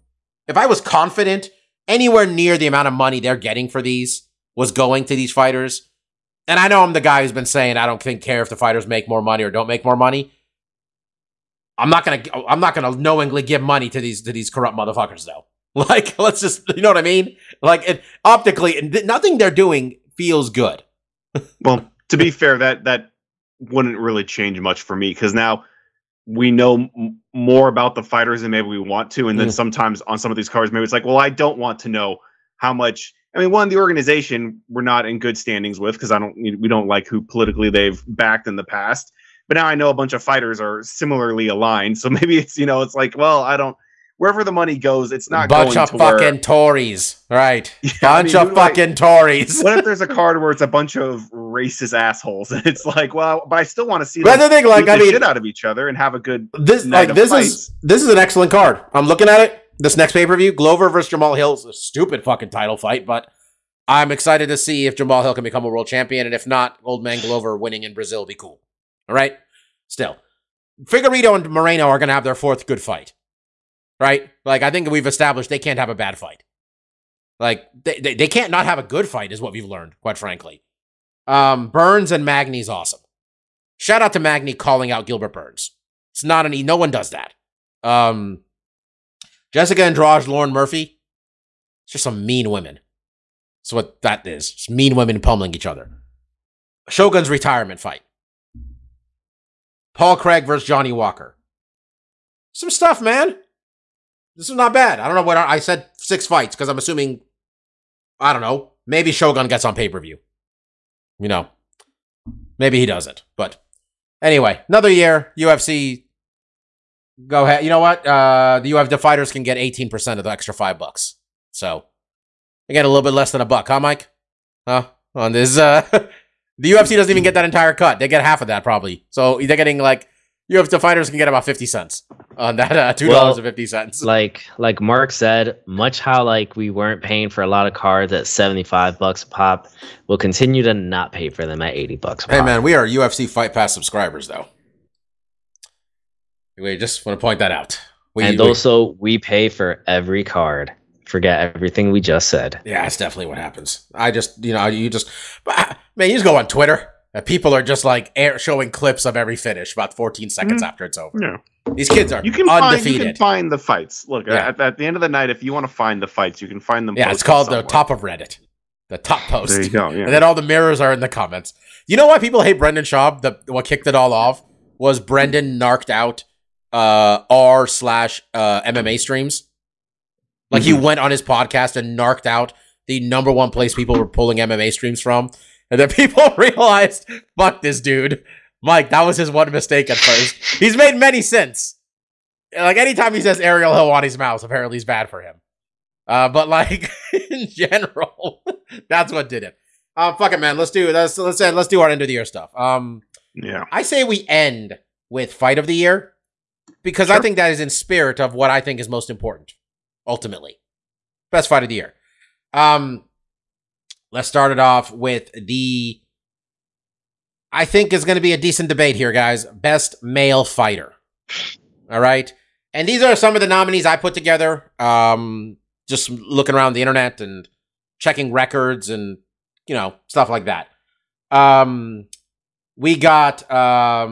if I was confident anywhere near the amount of money they're getting for these was going to these fighters, and I know I'm the guy who's been saying I don't care if the fighters make more money or don't make more money. I'm not gonna knowingly give money to these corrupt motherfuckers though. Like, let's just, you know what I mean? Like, optically, nothing they're doing feels good. Well, to be fair, that wouldn't really change much for me, because now we know more about the fighters than maybe we want to, and then sometimes on some of these cards, maybe it's like, well, I don't want to know how much. I mean, one, the organization we're not in good standings with, because we don't like who politically they've backed in the past. But now I know a bunch of fighters are similarly aligned, so maybe it's, you know, it's like, well, I don't, wherever the money goes, it's not bunch going to where. Bunch of fucking Tories, right? Yeah, bunch of fucking Tories. What if there's a card where it's a bunch of racist assholes, and it's like, well, but I still want to see them beat the shit out of each other and have a good This is an excellent card. I'm looking at it. This next pay-per-view, Glover versus Jamahal Hill, is a stupid fucking title fight, but I'm excited to see if Jamahal Hill can become a world champion, and if not, old man Glover winning in Brazil would be cool. All right? Still. Figueiredo and Moreno are going to have their fourth good fight. Right? Like, I think we've established they can't have a bad fight. Like, they can't not have a good fight is what we've learned, quite frankly. Burns and Magny's awesome. Shout out to Magny calling out Gilbert Burns. It's not an... No one does that. Jessica Andrade, Lauren Murphy. It's just some mean women. That's what that is. It's mean women pummeling each other. Shogun's retirement fight. Paul Craig versus Johnny Walker. Some stuff, man. This is not bad. I don't know what I said. 6 fights, because I'm assuming, I don't know, maybe Shogun gets on pay-per-view. You know, maybe he doesn't. But anyway, another year, UFC, go ahead. You know what? The fighters can get 18% of the extra $5. So they get a little bit less than $1, huh, Mike? Huh? On this, the UFC doesn't even get that entire cut. They get half of that, probably. So they're getting, like, UFC fighters can get about 50 cents on that, $2.50. Well, like Mark said, much how, like, we weren't paying for a lot of cards at $75 a pop, we'll continue to not pay for them at $80 a pop. Hey, man, we are UFC Fight Pass subscribers, though. We just want to point that out. We pay for every card. Forget everything we just said. Yeah, that's definitely what happens. I just, you know, you just... Man, you just go on Twitter, and people are just like showing clips of every finish about 14 seconds after it's over. Yeah. These kids are undefeated. You can find the fights. Look, at the end of the night, if you want to find the fights, you can find them. Yeah, it's called somewhere. The top of Reddit. The top post. There you go, yeah. And then all the mirrors are in the comments. You know why people hate Brendan Schaub? What kicked it all off was Brendan narked out r/MMA streams. Like, he went on his podcast and narked out the number one place people were pulling MMA streams from. And then people realized, fuck this dude. Mike, that was his one mistake at first. He's made many since. Like, anytime he says Ariel Hill on his mouth, apparently is bad for him. But, like, in general, that's what did it. Fuck it, man. Let's do our end of the year stuff. Yeah. I say we end with fight of the year, because I think that is in spirit of what I think is most important. Ultimately, best fight of the year. Let's start it off with I think it's going to be a decent debate here, guys. Best male fighter. All right. And these are some of the nominees I put together. Just looking around the internet and checking records and, you know, stuff like that. We got Alex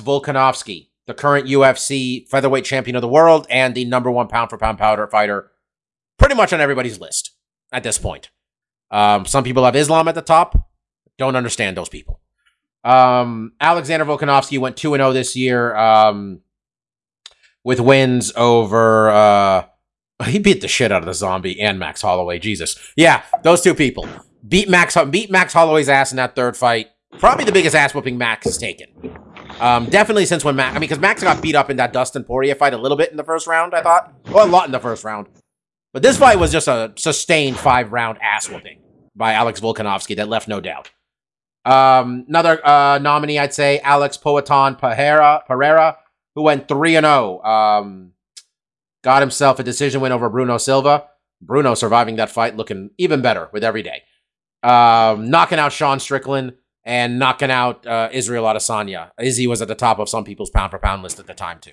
Volkanovski, the current UFC featherweight champion of the world and the number one pound-for-pound powder fighter, pretty much on everybody's list at this point. Some people have Islam at the top. Don't understand those people. Alexander Volkanovski went 2-0 this year with wins over... he beat the shit out of the Zombie and Max Holloway. Jesus. Yeah, those two people. Beat Max Holloway's ass in that third fight. Probably the biggest ass-whooping Max has taken. Definitely since when Max... I mean, because Max got beat up in that Dustin Poirier fight a little bit in the first round, I thought. Well, a lot in the first round. But this fight was just a sustained 5-round ass-whooping by Alex Volkanovski that left no doubt. Another nominee, I'd say, Alex Pereira, who went 3-0. Got himself a decision win over Bruno Silva. Bruno surviving that fight, looking even better with every day. Knocking out Sean Strickland and knocking out Israel Adesanya. Izzy was at the top of some people's pound-for-pound list at the time, too.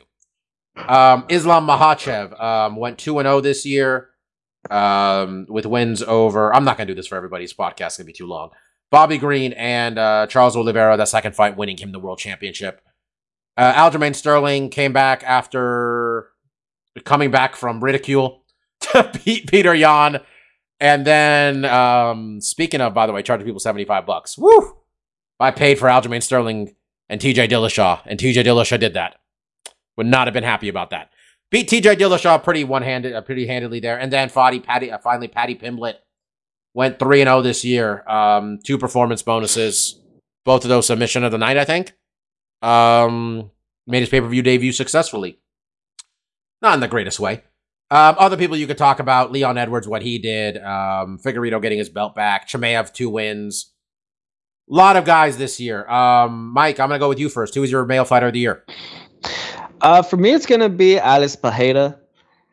Islam Makhachev went 2-0 this year with wins over... I'm not going to do this for everybody's podcast. It's going to be too long. Bobby Green and Charles Oliveira, that second fight, winning him the world championship. Aljamain Sterling came back after... coming back from ridicule to beat Peter Yan. And then, speaking of, by the way, charging people $75. Woo! I paid for Aljamain Sterling and TJ Dillashaw, and TJ Dillashaw did that. Would not have been happy about that. Beat TJ Dillashaw pretty handedly there. And then finally Patty Pimblett went 3-0 this year. 2 performance bonuses. Both of those submission of the night, I think. Made his pay-per-view debut successfully. Not in the greatest way. Other people you could talk about, Leon Edwards, what he did, Figueiredo getting his belt back, Chimaev, 2 wins. A lot of guys this year. Mike, I'm going to go with you first. Who is your male fighter of the year? For me, it's going to be Alex Pereira,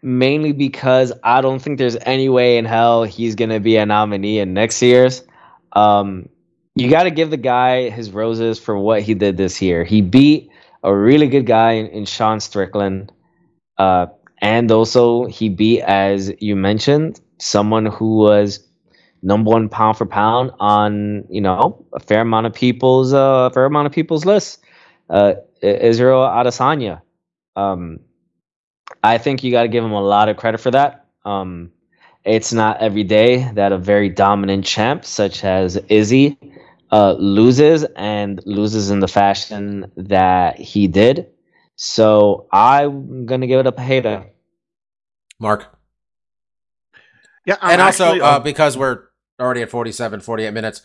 mainly because I don't think there's any way in hell he's going to be a nominee in next year's. You got to give the guy his roses for what he did this year. He beat a really good guy in Sean Strickland. And also he beat, as you mentioned, someone who was #1 pound for pound on, you know, a fair amount of people's list, Israel Adesanya. I think you got to give him a lot of credit for that. It's not every day that a very dominant champ such as Izzy loses, and loses in the fashion that he did. So I'm going to give it up a hater. Mark. Yeah, and also, because we're already at 48 minutes,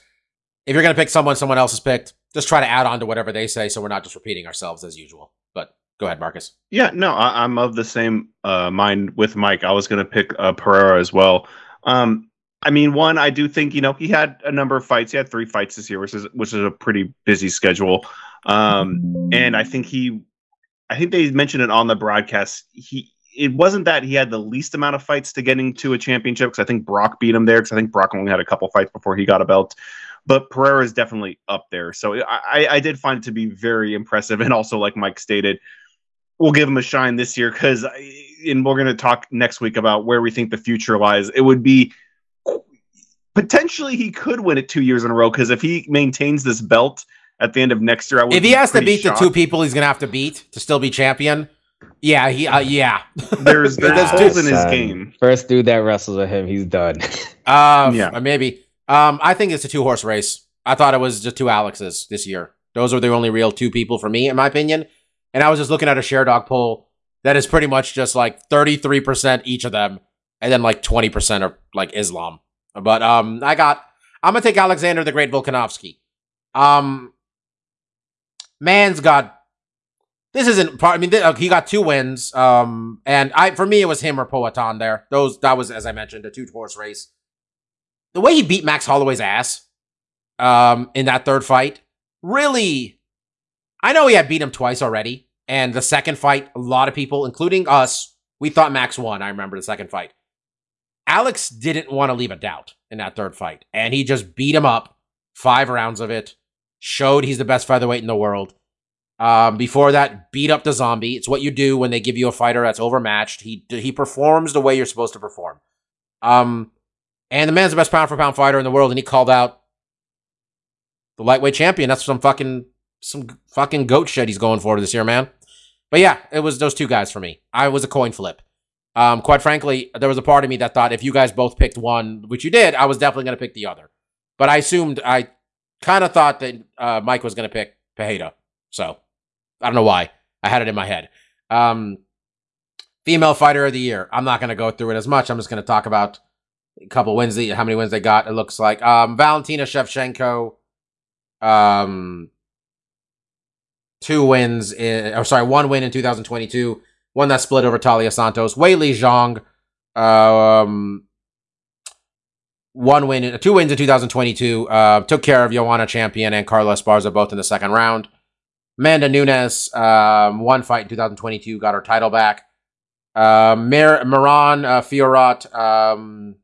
if you're going to pick someone else has picked, just try to add on to whatever they say so we're not just repeating ourselves as usual. But go ahead, Marcus. Yeah, no, I'm of the same mind with Mike. I was going to pick Pereira as well. I mean, one, I do think, you know, he had a number of fights. He had 3 fights this year, which is a pretty busy schedule. And I think they mentioned it on the broadcast. It wasn't that he had the least amount of fights to getting to a championship, because I think Brock beat him there, because I think Brock only had a couple fights before he got a belt. But Pereira is definitely up there. So I did find it to be very impressive. And also, like Mike stated, we'll give him a shine this year, because we're going to talk next week about where we think the future lies. It would be potentially he could win it 2 years in a row, because if he maintains this belt at the end of next year, if he has to beat shocked. The 2 people he's going to have to beat to still be champion, yeah, yeah. There's holes in his game. First dude that wrestles with him, he's done. Yeah, maybe. I think it's a 2-horse race. I thought it was just 2 Alexes this year. Those are the only real 2 people for me, in my opinion. And I was just looking at a ShareDog poll that is pretty much just like 33% each of them, and then like 20% are like Islam. But I'm gonna take Alexander the Great Volkanovski. Man's got, this isn't part, I mean, he got 2 wins, and for me, it was him or Poatan there. That was, as I mentioned, a 2-horse race. The way he beat Max Holloway's ass, in that third fight, really, I know he had beat him twice already, and the second fight, a lot of people, including us, we thought Max won, I remember the second fight. Alex didn't want to leave a doubt in that third fight, and he just beat him up, 5 rounds of it. Showed he's the best featherweight in the world. Before that, beat up the Zombie. It's what you do when they give you a fighter that's overmatched. He performs the way you're supposed to perform. And the man's the best pound-for-pound fighter in the world, and he called out the lightweight champion. That's some fucking goat shit he's going for this year, man. But yeah, it was those 2 guys for me. I was a coin flip. Quite frankly, there was a part of me that thought if you guys both picked one, which you did, I was definitely going to pick the other. But I assumed kind of thought that Mike was going to pick Pereira. So I don't know why. I had it in my head. Female Fighter of the Year. I'm not going to go through it as much. I'm just going to talk about a couple wins, how many wins they got, it looks like. Valentina Shevchenko, 1 win in 2022, one that split over Talia Santos. Weili Zhang, 2 wins in 2022, took care of Joanna Champion and Carla Esparza both in the second round. Amanda Nunes, 1 fight in 2022, got her title back. Miran Fiorat,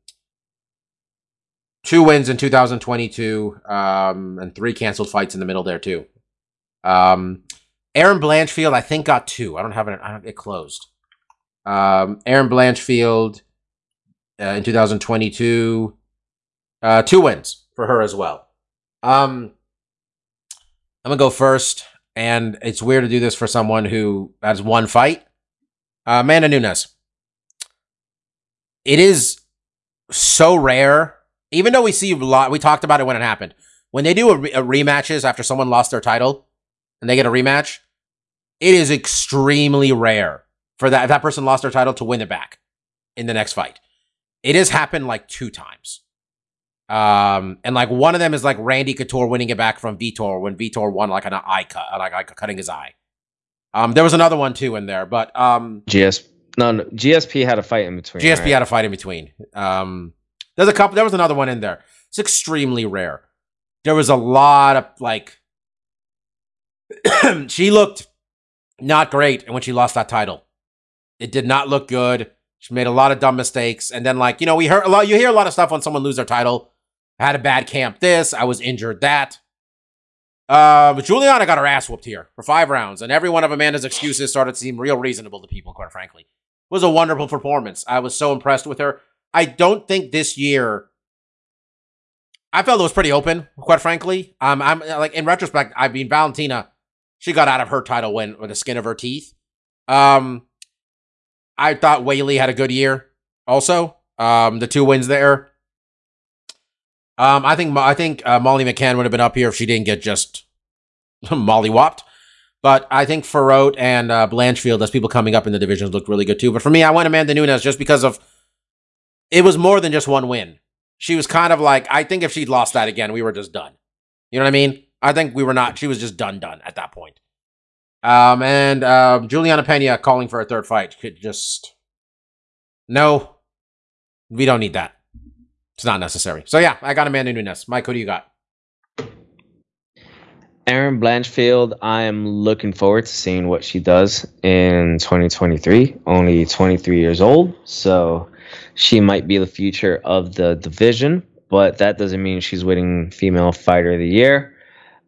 2 wins in 2022, and 3 canceled fights in the middle there too. Erin Blanchfield, I think, got 2. I don't have it. It closed. Erin Blanchfield in 2022, 2 wins for her as well. I'm gonna go first, and it's weird to do this for someone who has 1 fight. Amanda Nunes. It is so rare, even though we see a lot. We talked about it when it happened. When they do a rematches after someone lost their title and they get a rematch, it is extremely rare for that, if that person lost their title, to win it back in the next fight. It has happened like 2 times. And like one of them is like Randy Couture winning it back from Vitor when Vitor won like an eye cut, like cutting his eye. There was another one too in there, but GSP had a fight in between. GSP had a fight in between. There's a couple. There was another one in there. It's extremely rare. There was a lot of like. She looked not great, and when she lost that title, it did not look good. She made a lot of dumb mistakes, and then like we heard a lot. You hear a lot of stuff when someone loses their title. I had a bad camp. This I was injured. That. But Juliana got her ass whooped here for 5 rounds, and every one of Amanda's excuses started to seem real reasonable to people, quite frankly. It was a wonderful performance. I was so impressed with her. I don't think this year, I felt it was pretty open, quite frankly. I'm like, in retrospect, I mean, Valentina, she got out of her title win with the skin of her teeth. I thought Weili had a good year also. The 2 wins there. I think Molly McCann would have been up here if she didn't get just molly-whopped. But I think Ferrot and Blanchfield, as people coming up in the divisions, looked really good too. But for me, I went Amanda Nunes just because of it was more than just 1 win. She was kind of like, I think if she'd lost that again, we were just done. You know what I mean? I think we were not. She was just done at that point. Juliana Pena calling for a 3rd fight could just no. We don't need that. It's not necessary. So, yeah, I got Amanda Nunes. Mike, who do you got? Erin Blanchfield, I am looking forward to seeing what she does in 2023. Only 23 years old, so she might be the future of the division, but that doesn't mean she's winning Female Fighter of the Year.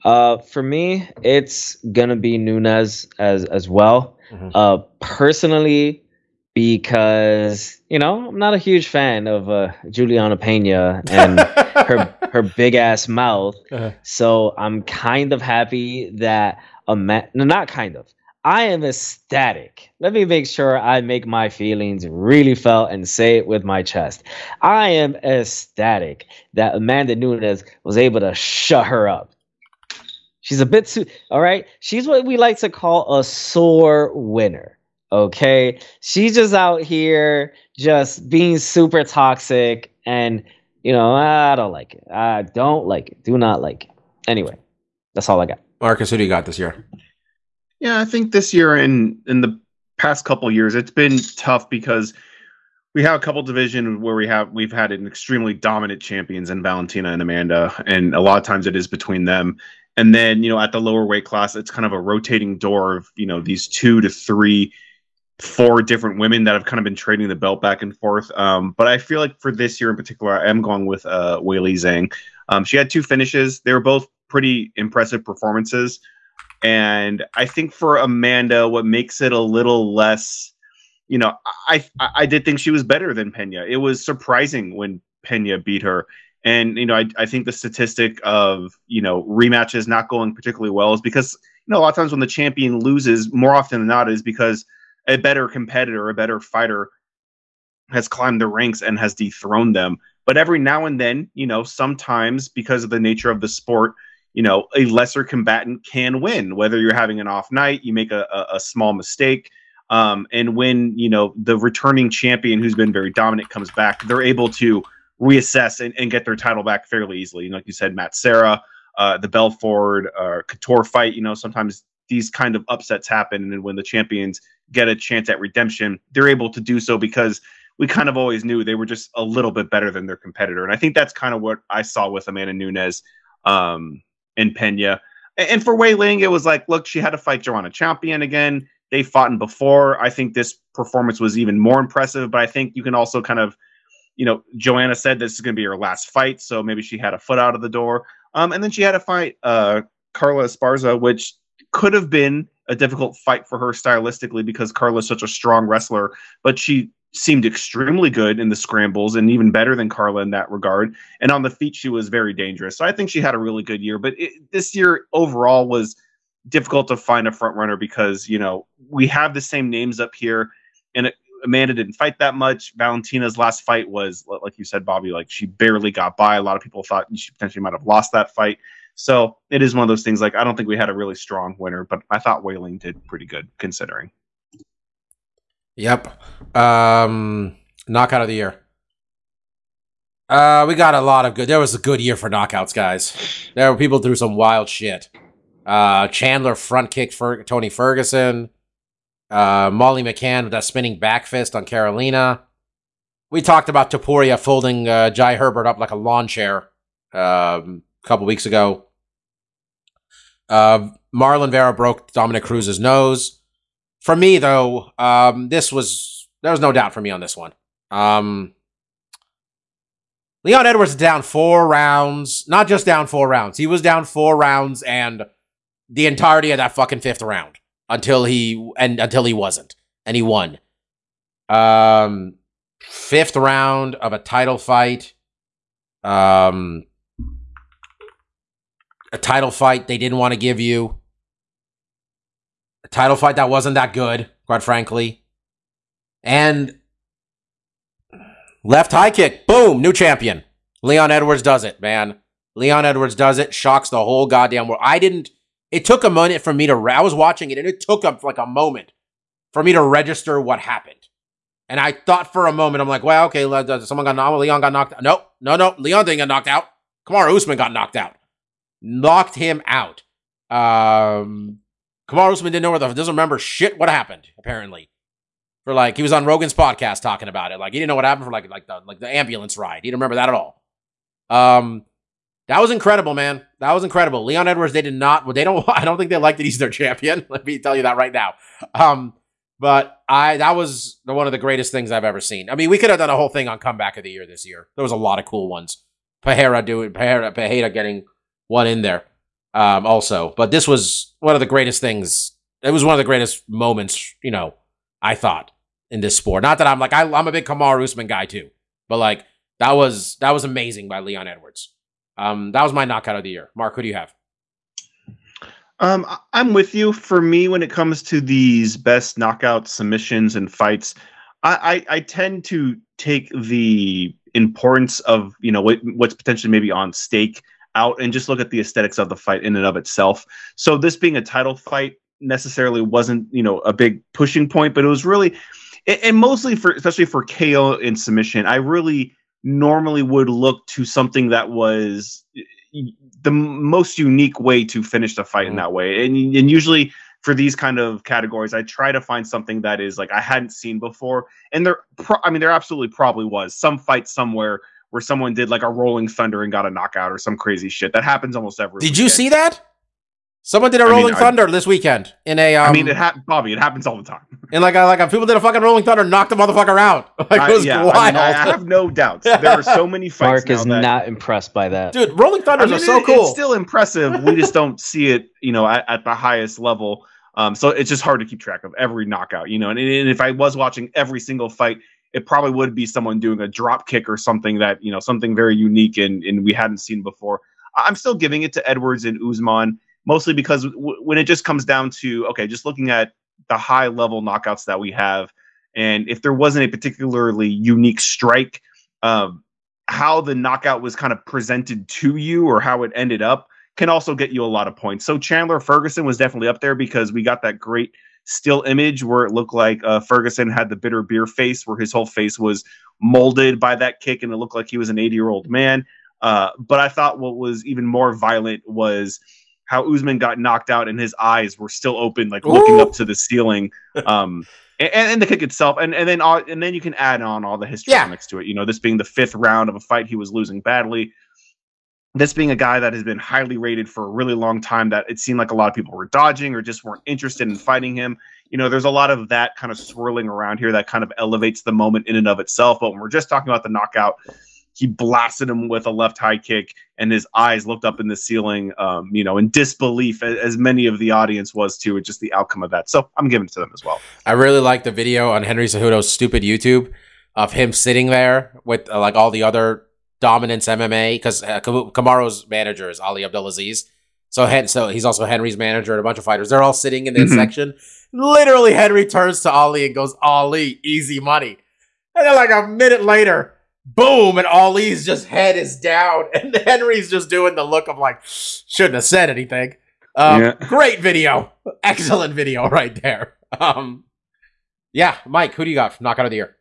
For me, it's going to be Nunes as well. Mm-hmm. Personally, because, I'm not a huge fan of Juliana Pena and her big-ass mouth. Uh-huh. So I'm kind of happy that I am ecstatic. Let me make sure I make my feelings really felt and say it with my chest. I am ecstatic that Amanda Nunes was able to shut her up. She's a bit too... All right? She's what we like to call a sore winner. Okay, she's just out here just being super toxic, and I don't like it. I don't like it. Do not like it. Anyway, that's all I got. Marcus, who do you got this year? Yeah, I think this year in the past couple years, it's been tough because we have a couple divisions where we've had an extremely dominant champions in Valentina and Amanda, and a lot of times it is between them. And then at the lower weight class, it's kind of a rotating door of these 2 to 4 different women that have kind of been trading the belt back and forth. But I feel like for this year in particular, I am going with Weili Zhang. She had 2 finishes. They were both pretty impressive performances. And I think for Amanda, what makes it a little less, I did think she was better than Pena. It was surprising when Pena beat her. And, I think the statistic of, rematches not going particularly well is because, a lot of times when the champion loses, more often than not, is because a better competitor, a better fighter has climbed the ranks and has dethroned them. But every now and then, sometimes because of the nature of the sport, you know, a lesser combatant can win, whether you're having an off night, you make a small mistake. And when, you know, the returning champion who's been very dominant comes back, they're able to reassess and get their title back fairly easily. You know, like you said, Matt Serra, the Belford Couture fight, you know, sometimes these kind of upsets happen. And when the champions get a chance at redemption, they're able to do so because we kind of always knew they were just a little bit better than their competitor. And I think that's kind of what I saw with Amanda Nunes and Pena. And for Wei Ling, it was like, look, she had to fight Joanna Champion again. They've fought before. I think this performance was even more impressive, but I think you can also kind of, you know, Joanna said this is going to be her last fight, so maybe she had a foot out of the door. And then she had to fight Carla Esparza, which could have been a difficult fight for her stylistically because Carla's such a strong wrestler, but she seemed extremely good in the scrambles and even better than Carla in that regard. And on the feet, she was very dangerous. So I think she had a really good year, but this year overall was difficult to find a front runner because, you know, we have the same names up here and Amanda didn't fight that much. Valentina's last fight was, like you said, Bobby, like she barely got by. A lot of people thought she potentially might've lost that fight. So it is one of those things. Like, I don't think we had a really strong winner, but I thought Wei Ling did pretty good considering. Yep. Knockout of the year. We got a lot of good. There was a good year for knockouts, guys. There were people threw some wild shit. Chandler front kicked Tony Ferguson. Molly McCann with that spinning back fist on Carolina. We talked about Topuria folding Jai Herbert up like a lawn chair a couple weeks ago. Marlon Vera broke Dominic Cruz's nose. For me, though, there was no doubt for me on this one. Leon Edwards down 4 rounds. Not just down 4 rounds. He was down 4 rounds and the entirety of that fucking 5th round until he wasn't. And he won. 5th round of a title fight. A title fight they didn't want to give you. A title fight that wasn't that good, quite frankly. And left high kick. Boom. New champion. Leon Edwards does it, man. Leon Edwards does it. Shocks the whole goddamn world. It took a minute for me to, I was watching it and it took up like a moment for me to register what happened. And I thought for a moment, I'm like, well, okay, someone got knocked out. Leon got knocked out. No. Leon didn't get knocked out. Kamaru Usman got knocked out. Knocked him out. Kamaru Usman didn't know doesn't remember shit what happened, apparently. For like, he was on Rogan's podcast talking about it. Like, he didn't know what happened for like the ambulance ride. He didn't remember that at all. That was incredible, man. That was incredible. Leon Edwards, I don't think they like that he's their champion. Let me tell you that right now. That was one of the greatest things I've ever seen. I mean, we could have done a whole thing on comeback of the year this year. There was a lot of cool ones. Pereira getting one in there also. But this was one of the greatest things. It was one of the greatest moments, you know, I thought, in this sport. Not that I'm like, I'm a big Kamaru Usman guy too. But like, that was amazing by Leon Edwards. That was my knockout of the year. Mark, who do you have? I'm with you. For me, when it comes to these best knockout submissions and fights, I tend to take the importance of, you know, what's potentially maybe on stake out and just look at the aesthetics of the fight in and of itself. So this being a title fight necessarily wasn't, you know, a big pushing point, but it was really, and mostly especially for KO and submission, I really normally would look to something that was the most unique way to finish the fight in that way. And usually for these kind of categories, I try to find something that is like I hadn't seen before. And there absolutely probably was some fight somewhere where someone did like a rolling thunder and got a knockout or some crazy shit. That happens almost every weekend. Did you see that? Someone did a rolling thunder this weekend in a. Bobby, it happens all the time. And people did a fucking rolling thunder, knocked the motherfucker out. It was wild. I have no doubts. There are so many fights. Mark is not impressed by that, dude. Rolling thunders are so cool. It's still impressive. We just don't see it, you know, at the highest level. So it's just hard to keep track of every knockout, you know. And if I was watching every single fight, it probably would be someone doing a drop kick or something that, you know, something very unique and we hadn't seen before. I'm still giving it to Edwards and Usman. Mostly because when it just comes down to, okay, just looking at the high-level knockouts that we have, and if there wasn't a particularly unique strike, how the knockout was kind of presented to you or how it ended up can also get you a lot of points. So Chandler Ferguson was definitely up there because we got that great still image where it looked like Ferguson had the bitter beer face, where his whole face was molded by that kick and it looked like he was an 80-year-old man. But I thought what was even more violent was how Usman got knocked out and his eyes were still open, like looking up to the ceiling. And the kick itself, and then you can add on all the histrionics to it. You know, this being the fifth round of a fight he was losing badly. This being a guy that has been highly rated for a really long time, that it seemed like a lot of people were dodging or just weren't interested in fighting him. You know, there's a lot of that kind of swirling around here that kind of elevates the moment in and of itself. But when we're just talking about the knockout, he blasted him with a left high kick, and his eyes looked up in the ceiling, you know, in disbelief, as many of the audience was too, at just the outcome of that. So I'm giving it to them as well. I really like the video on Henry Cejudo's stupid YouTube of him sitting there with like all the other Dominance MMA, because Kamaru's manager is Ali Abdulaziz. So he's also Henry's manager and a bunch of fighters. They're all sitting in this section. Literally, Henry turns to Ali and goes, "Ali, easy money." And then like a minute later, boom, and Ali's just head is down, and Henry's just doing the look of like, shouldn't have said anything. Great video. Excellent video right there. Mike, who do you got for knockout of the year?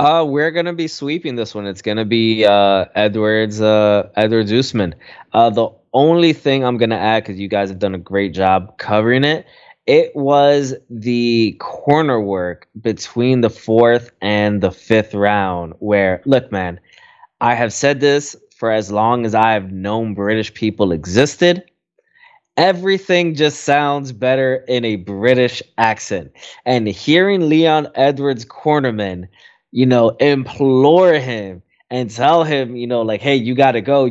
We're going to be sweeping this one. It's going to be Edwards Usman. The only thing I'm going to add, because you guys have done a great job covering it, it was the corner work between the fourth and the fifth round where, look, man, I have said this for as long as I have known British people existed. Everything just sounds better in a British accent. And hearing Leon Edwards' cornerman, you know, implore him and tell him, you know, like, hey, you got to go.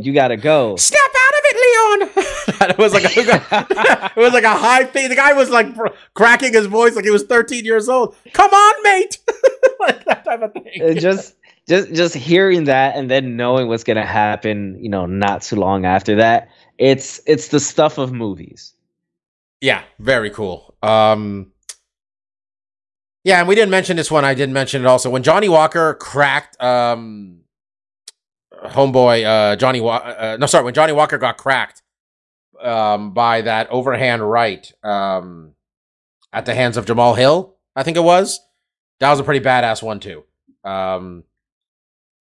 Step out of it, Leon. It was like a high thing. The guy was like cracking his voice like he was 13 years old. Come on, mate. Like that type of thing. And just hearing that and then knowing what's going to happen, you know, not too long after that. It's the stuff of movies. Yeah, very cool. Yeah, and we didn't mention this one. I didn't mention it also. When Johnny Walker cracked homeboy when Johnny Walker got cracked by that overhand right at the hands of Jamal Hill, I think it was. That was a pretty badass one too. It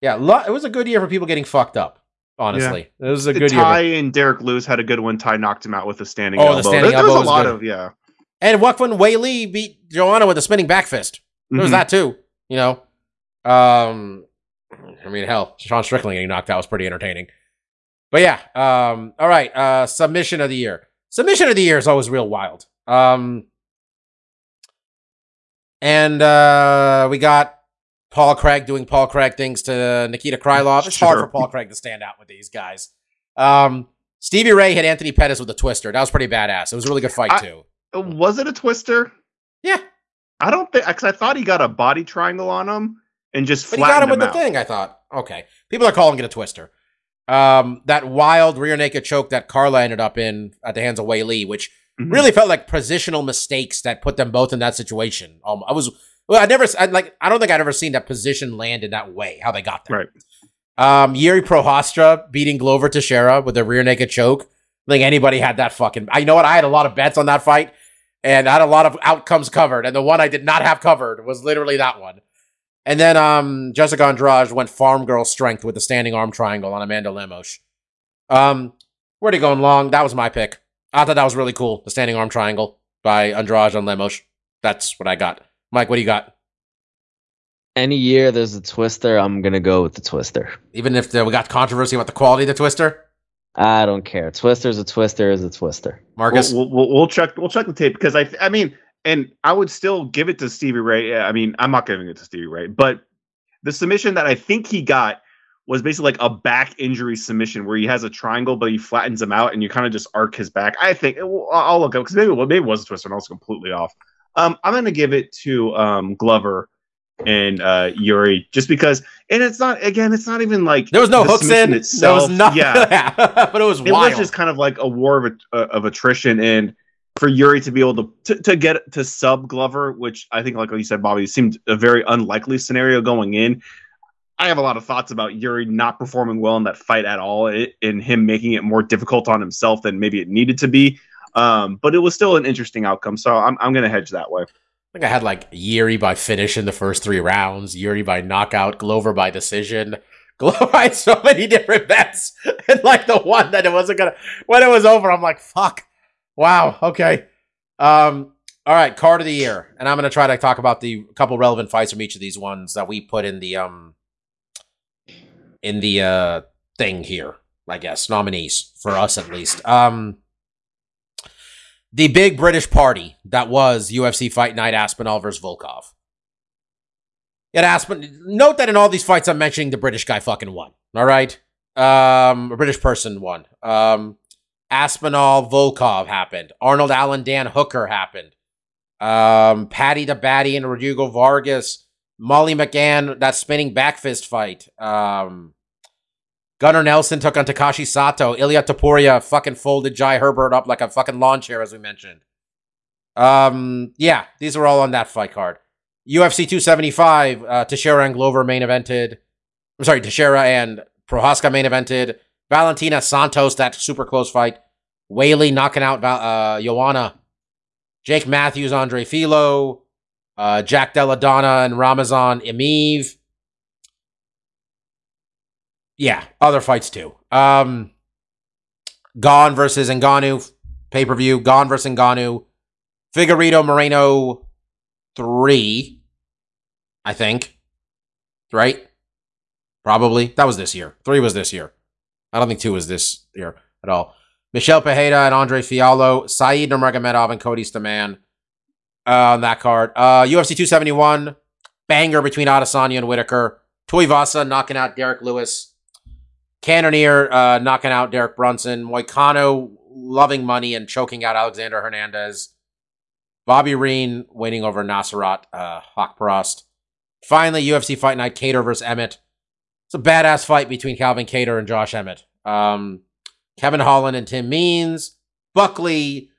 was a good year for people getting fucked up, honestly. Yeah. It was a good year. Ty and Derek Lewis had a good one. Ty knocked him out with a standing elbow. There was a lot good. And Wakfun Weili beat Joanna with a spinning back fist. There was that too, you know. I mean, hell, Sean Strickland getting knocked out was pretty entertaining. But yeah, all right, submission of the year. Submission of the year is always real wild. And we got Paul Craig doing Paul Craig things to Nikita Krylov. It's hard for Paul Craig to stand out with these guys. Stevie Ray hit Anthony Pettis with a twister. That was pretty badass. It was a really good fight too. Was it a twister? Yeah. I don't think, because I thought he got a body triangle on him and just flattened him out. But he got him with the thing, I thought. Okay. People are calling it a twister. That wild rear naked choke that Carla ended up in at the hands of Weili, which really felt like positional mistakes that put them both in that situation. I don't think I'd ever seen that position land in that way, how they got there. Right. Jiří Procházka beating Glover Teixeira with a rear naked choke. I think anybody had that fucking... You know what? I had a lot of bets on that fight, and I had a lot of outcomes covered, and the one I did not have covered was literally that one. And then Jessica Andrade went farm girl strength with a standing arm triangle on Amanda Lemos. Already going long. That was my pick. I thought that was really cool, the standing arm triangle by Andrade on Lemos. That's what I got. Mike, what do you got? Any year there's a twister, I'm going to go with the twister. Even if we got controversy about the quality of the twister? I don't care. Twister's a twister is a twister. Marcus, we'll check the tape because I mean, I would still give it to Stevie Ray. I mean, I'm not giving it to Stevie Ray, but the submission that I think he got was basically like a back injury submission where he has a triangle, but he flattens him out and you kind of just arc his back. I think I'll look up because maybe it was a twister and I was completely off. I'm going to give it to Glover and Jiří, just because, and it's not even like there was no hooks in itself. There was nothing. Yeah. But it was wild. It was just kind of like a war of attrition, and for Jiří to be able to get to sub Glover, which I think, like you said, Bobby, seemed a very unlikely scenario going in. I have a lot of thoughts about Yuri not performing well in that fight at all, and him making it more difficult on himself than maybe it needed to be. But it was still an interesting outcome, so I'm going to hedge that way. I think I had like Yuri by finish in the first three rounds, Yuri by knockout, Glover by decision. Glover had so many different bets, and like the one that it wasn't going to... When it was over, I'm like, fuck. Wow, okay. All right, card of the year. And I'm going to try to talk about the couple relevant fights from each of these ones that we put in the thing here, I guess. Nominees, for us at least. The big British party that was UFC Fight Night Aspinall versus Volkov. Note that in all these fights I'm mentioning, the British guy fucking won. All right? A British person won. Aspinall Volkov happened. Arnold Allen Dan Hooker happened. Paddy the Batty and Rodrigo Vargas. Molly McGann, that spinning back fist fight. Gunnar Nelson took on Takashi Sato. Ilia Topuria fucking folded Jai Herbert up like a fucking lawn chair, as we mentioned. Yeah, these were all on that fight card. UFC 275, Teixeira and Glover main evented. I'm sorry, Teixeira and Prohaska main evented. Valentina Santos, that super close fight. Weili knocking out Joanna. Jake Matthews, Andre Filo. Jack Della Donna and Ramazan Emiv. Yeah, other fights too. Gone versus Ngannou, pay-per-view. Gone versus Ngannou. Figueiredo Moreno... 3, I think, right? Probably. That was this year. 3 was this year. I don't think 2 was this year at all. Michel Pereira and Andre Fiallo, Saeed Nurmagomedov and Cody Stamann on that card. UFC 271, banger between Adesanya and Whitaker. Tuivasa knocking out Derek Lewis. Cannonier knocking out Derek Brunson. Moicano loving money and choking out Alexander Hernandez. Bobby Reen winning over Nasrat Haqparast. Finally, UFC Fight Night, Cater versus Emmett. It's a badass fight between Calvin Cater and Josh Emmett. Kevin Holland and Tim Means. Buckley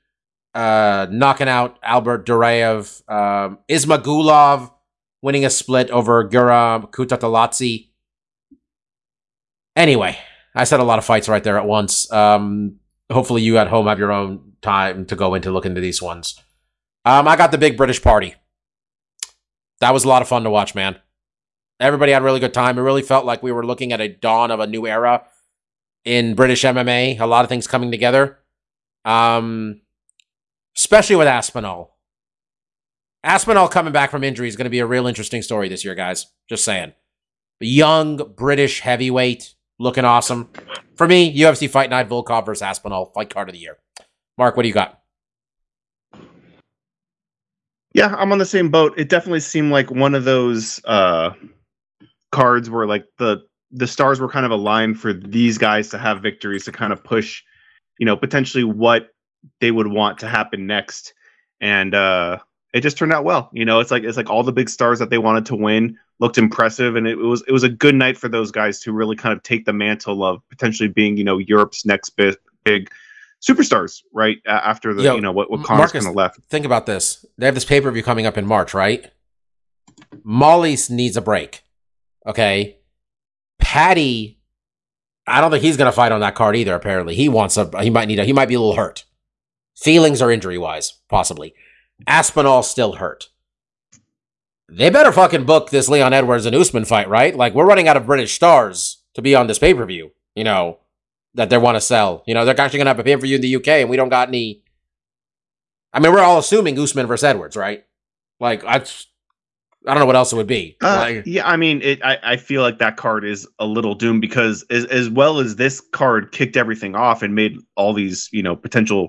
knocking out Albert Duraev. Isma Gulov winning a split over Guram Kutatalatsi. Anyway, I said a lot of fights right there at once. Hopefully you at home have your own time to go into look into these ones. I got the big British party. That was a lot of fun to watch, man. Everybody had a really good time. It really felt like we were looking at a dawn of a new era in British MMA. A lot of things coming together. Especially with Aspinall. Aspinall coming back from injury is going to be a real interesting story this year, guys. Just saying. Young British heavyweight looking awesome. For me, UFC Fight Night, Volkov versus Aspinall, fight card of the year. Mark, what do you got? Yeah, I'm on the same boat. It definitely seemed like one of those cards where like the stars were kind of aligned for these guys to have victories to kind of push, you know, potentially what they would want to happen next. And it just turned out well. You know, it's like all the big stars that they wanted to win looked impressive, and it was a good night for those guys to really kind of take the mantle of potentially being, you know, Europe's next big superstars, right? After the, you know, what Connor's kind of left. Think about this. They have this pay-per-view coming up in March, right? Molly needs a break. Okay. Patty, I don't think he's going to fight on that card either, apparently. He might be a little hurt. Feelings are injury-wise, possibly. Aspinall still hurt. They better fucking book this Leon Edwards and Usman fight, right? Like, we're running out of British stars to be on this pay-per-view, you know, that they want to sell. You know, they're actually going to have a pay-per-view in the UK, and we don't got any... I mean, we're all assuming Usman versus Edwards, right? Like, I don't know what else it would be. Yeah, I mean, I feel like that card is a little doomed because as well as this card kicked everything off and made all these, you know, potential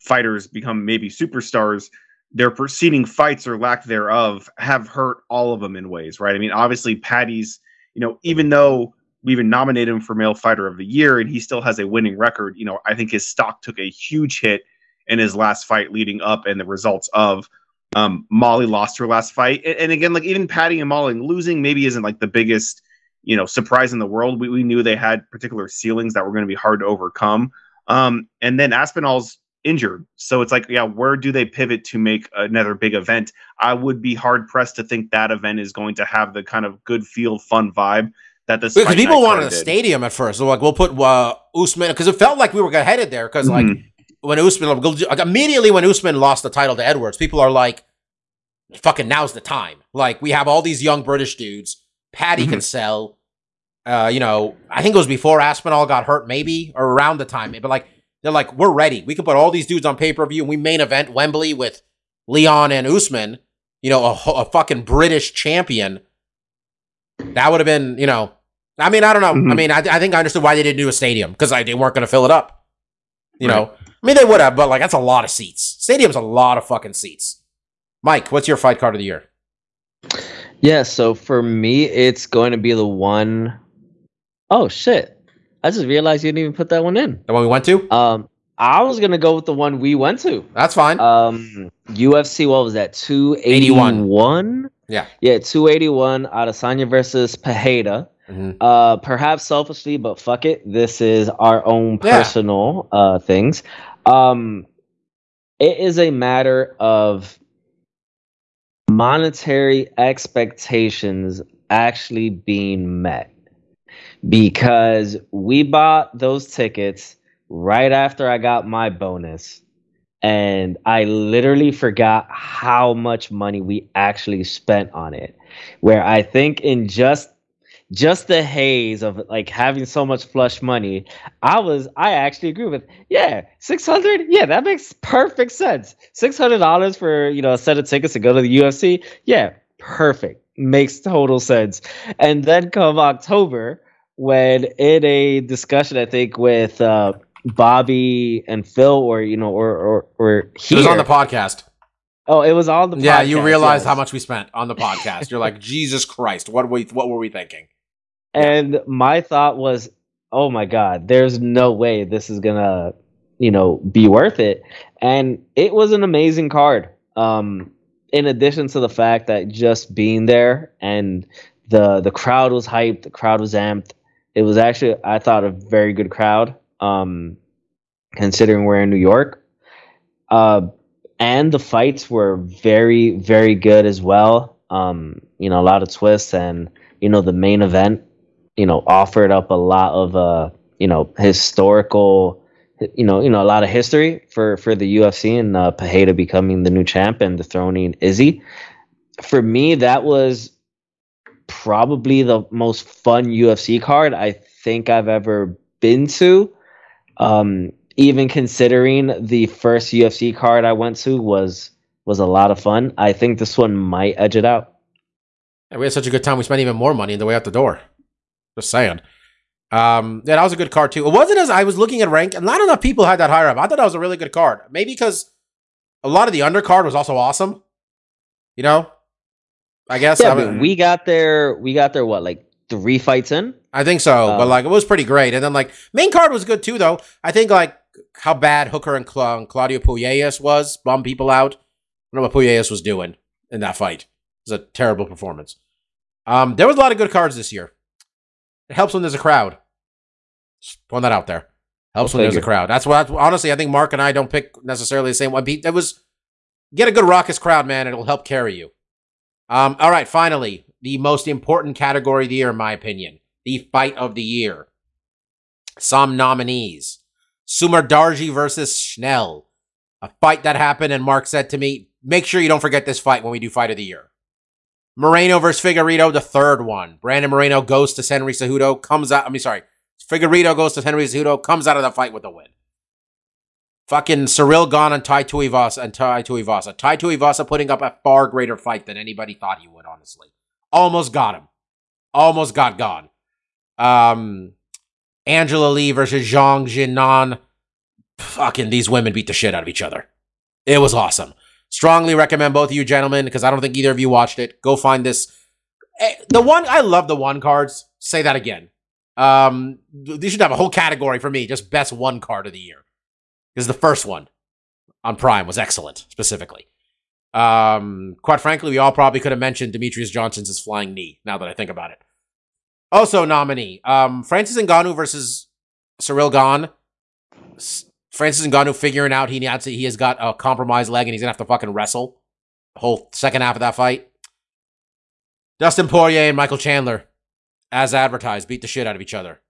fighters become maybe superstars, their preceding fights or lack thereof have hurt all of them in ways, right? I mean, obviously, Patty's, you know, even though... we even nominated him for Male Fighter of the Year, and he still has a winning record. You know, I think his stock took a huge hit in his last fight leading up, and the results of Molly lost her last fight. And again, like even Patty and Molly losing maybe isn't like the biggest, you know, surprise in the world. We knew they had particular ceilings that were going to be hard to overcome. And then Aspinall's injured. So it's like, yeah, where do they pivot to make another big event? I would be hard pressed to think that event is going to have the kind of good feel, fun vibe that this. Because people wanted a stadium at first. They're like, we'll put Usman, because it felt like we were headed there. Because like when Usman, like immediately when Usman lost the title to Edwards, people are like, fucking now's the time. Like we have all these young British dudes. Paddy can sell. You know, I think it was before Aspinall got hurt, maybe, or around the time. But like, they're like, we're ready. We can put all these dudes on pay-per-view, and we main event Wembley with Leon and Usman, you know, a fucking British champion. That would have been, you know, I mean, I don't know. I mean, I think I understood why they didn't do a stadium, because they weren't going to fill it up, you know. I mean, they would have, but like, that's a lot of seats. Stadium's a lot of fucking seats. Mike, what's your fight card of the year? Yeah, so for me, it's going to be the one... Oh, shit. I just realized you didn't even put that one in. The one we went to? I was going to go with the one we went to. That's fine. UFC, what was that? 281? 81. Yeah. Yeah, 281. Adesanya versus Pereira. Perhaps selfishly, but fuck it. This is our own personal things. It is a matter of monetary expectations actually being met. Because we bought those tickets right after I got my bonus, and I literally forgot how much money we actually spent on it. Where I think in just the haze of like having so much flush money, I actually agree with, yeah, $600. Yeah, that makes perfect sense. $600 for, you know, a set of tickets to go to the UFC. Yeah, perfect. Makes total sense. And then come October, when in a discussion, I think with Bobby and Phil, or you know, or here, it was on the podcast. Oh, it was on the podcast. Yeah, you realized how much we spent on the podcast. You're like, Jesus Christ, what were we thinking? And my thought was, oh my God, there's no way this is gonna, you know, be worth it. And it was an amazing card. In addition to the fact that just being there, and the crowd was hyped, the crowd was amped. It was actually, I thought, a very good crowd, considering we're in New York. And the fights were very, very good as well. You know, a lot of twists, and, you know, the main event, you know, offered up a lot of, you know, historical, you know, a lot of history for the UFC, and Pereira becoming the new champ and dethroning Izzy. For me, that was probably the most fun UFC card I think I've ever been to. Even considering the first UFC card I went to was a lot of fun. I think this one might edge it out. Yeah, we had such a good time. We spent even more money on the way out the door. Just saying. Yeah, that was a good card too. It wasn't as I was looking at rank, and not enough people had that higher up. I thought that was a really good card. Maybe because a lot of the undercard was also awesome. You know? I guess. Yeah, I mean, we got there, what, like 3 fights in? I think so, but like, it was pretty great. And then like, main card was good too, though. I think like how bad Hooker and Claudio Puelles was, bummed people out. I don't know what Puelles was doing in that fight. It was a terrible performance. There was a lot of good cards this year. It helps when there's a crowd. Just throwing that out there. Helps when there's a crowd. That's what, honestly, I think Mark and I don't pick necessarily the same one. It was, get a good raucous crowd, man. It'll help carry you. All right, finally, the most important category of the year, in my opinion, the fight of the year. Some nominees: Sumar Darji versus Schnell, a fight that happened, and Mark said to me, "Make sure you don't forget this fight when we do fight of the year." Moreno versus Figueiredo, the third one. Brandon Moreno goes to Henry Cejudo, comes out. I mean, sorry, Figueiredo goes to Henry Cejudo, comes out of the fight with a win. Fucking Cyril Gane and Tai Tuivasa. Tai Tuivasa putting up a far greater fight than anybody thought he would, honestly. Almost got him. Almost got gone. Angela Lee versus Zhang Jinan. Fucking these women beat the shit out of each other. It was awesome. Strongly recommend both of you gentlemen, because I don't think either of you watched it. Go find this. The one, I love the one cards. Say that again. They should have a whole category for me, just best one card of the year. Because the first one on Prime was excellent, specifically. Quite frankly, we all probably could have mentioned Demetrius Johnson's flying knee, now that I think about it. Also nominee, Francis Ngannou versus Cyril Gane. Francis Ngannou figuring out he has got a compromised leg and he's going to have to fucking wrestle the whole second half of that fight. Dustin Poirier and Michael Chandler, as advertised, beat the shit out of each other.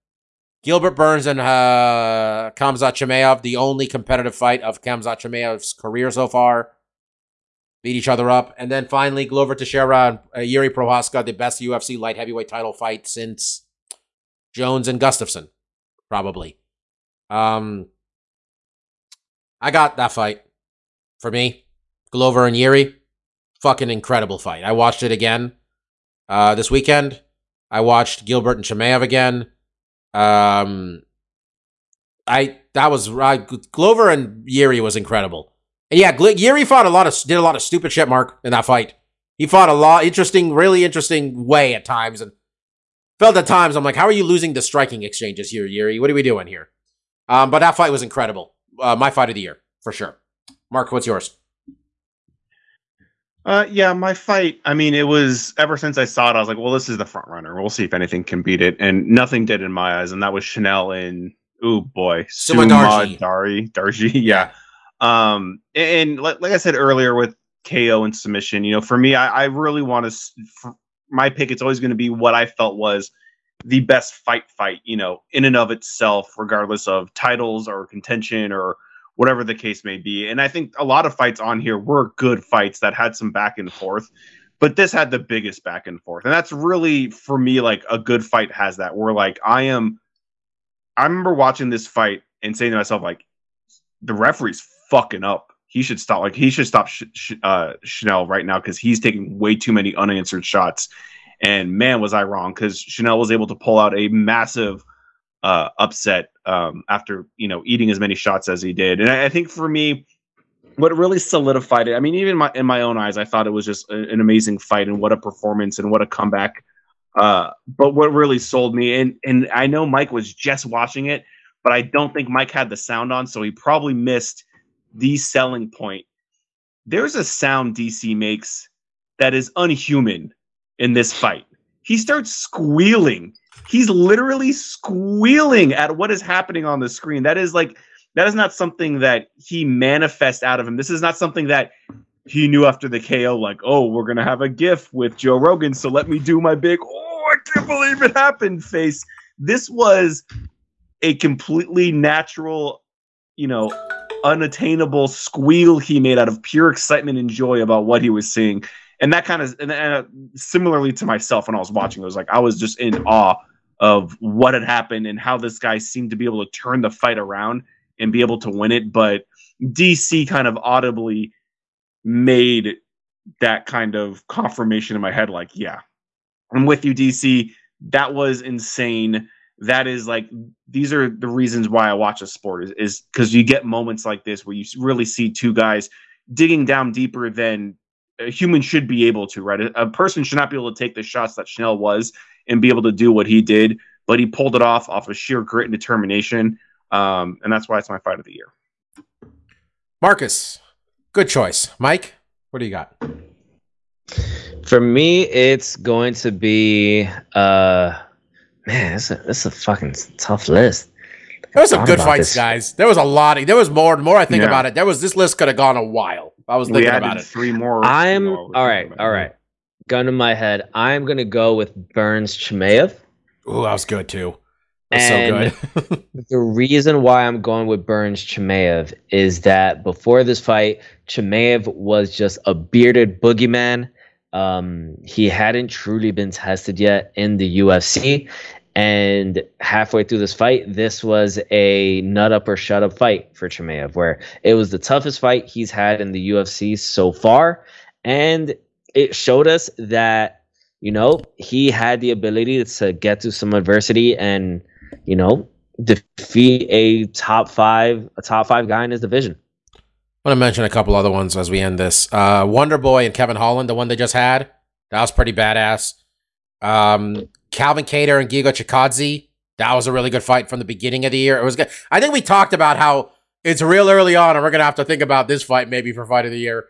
Gilbert Burns and Khamzat Chimaev, the only competitive fight of Khamzat Chimaev's career so far, beat each other up. And then finally, Glover Teixeira and Jiří Procházka, the best UFC light heavyweight title fight since Jones and Gustafsson, probably. I got that fight. For me, Glover and Jiří, fucking incredible fight. I watched it again this weekend. I watched Gilbert and Chimaev again. Glover and Jiří was incredible. And yeah, Jiří did a lot of stupid shit, Mark, in that fight. He fought a lot really interesting way at times, and felt at times I'm like, how are you losing the striking exchanges here, Jiří? What are we doing here? But that fight was incredible. My fight of the year for sure. Mark, what's yours? Yeah, my fight, I mean, it was, ever since I saw it, I was like, well, this is the front runner. We'll see if anything can beat it. And nothing did in my eyes. And that was Chanel and, oh boy, Suma Darji. Yeah. And like I said earlier with KO and submission, you know, for me, I really want to, my pick, it's always going to be what I felt was the best fight, you know, in and of itself, regardless of titles or contention or whatever the case may be. And I think a lot of fights on here were good fights that had some back and forth, but this had the biggest back and forth. And that's really, for me, like a good fight has that. Where like, I remember watching this fight and saying to myself, like, the referee's fucking up. He should stop. Like, he should stop Chanel right now, because he's taking way too many unanswered shots. And man, was I wrong, because Chanel was able to pull out a massive upset after, you know, eating as many shots as he did. And I think for me, what really solidified it, I mean, even in my own eyes, I thought it was just an amazing fight, and what a performance and what a comeback. But what really sold me, and I know Mike was just watching it, but I don't think Mike had the sound on, so he probably missed the selling point. There's a sound DC makes that is unhuman in this fight. He starts squealing. He's literally squealing at what is happening on the screen. That is not something that he manifests out of him. This is not something that he knew after the KO, like, oh, we're going to have a GIF with Joe Rogan, so let me do my big, oh, I can't believe it happened face. This was a completely natural, you know, unattainable squeal he made out of pure excitement and joy about what he was seeing. And that kind of, similarly to myself when I was watching, it was like I was just in awe of what had happened and how this guy seemed to be able to turn the fight around and be able to win it. But DC kind of audibly made that kind of confirmation in my head, like, yeah, I'm with you, DC. That was insane. That is like, these are the reasons why I watch a sport, is because you get moments like this where you really see two guys digging down deeper than a human should be able to, right? A person should not be able to take the shots that Chanel was and be able to do what he did, but he pulled it off of sheer grit and determination. And that's why it's my fight of the year. Marcus, good choice. Mike, what do you got? For me, it's going to be, man, this is a fucking tough list. There was some good fights, guys. There was a lot. There was more and more I think about it. This list could have gone a while. I was thinking about it. Three more. All right. Gun to my head. I'm going to go with Burns Chimaev. Ooh, that was good too. So good. The reason why I'm going with Burns Chimaev is that before this fight, Chimaev was just a bearded boogeyman. He hadn't truly been tested yet in the UFC. And halfway through this fight, this was a nut up or shut up fight for Chimaev, where it was the toughest fight he's had in the UFC so far. And it showed us that, you know, he had the ability to get through some adversity and, you know, defeat a top five guy in his division. I want to mention a couple other ones as we end this. Wonder Boy and Kevin Holland, the one they just had, that was pretty badass. Calvin Kattar and Giga Chikadze, that was a really good fight from the beginning of the year. It was good. I think we talked about how it's real early on, and we're going to have to think about this fight maybe for fight of the year.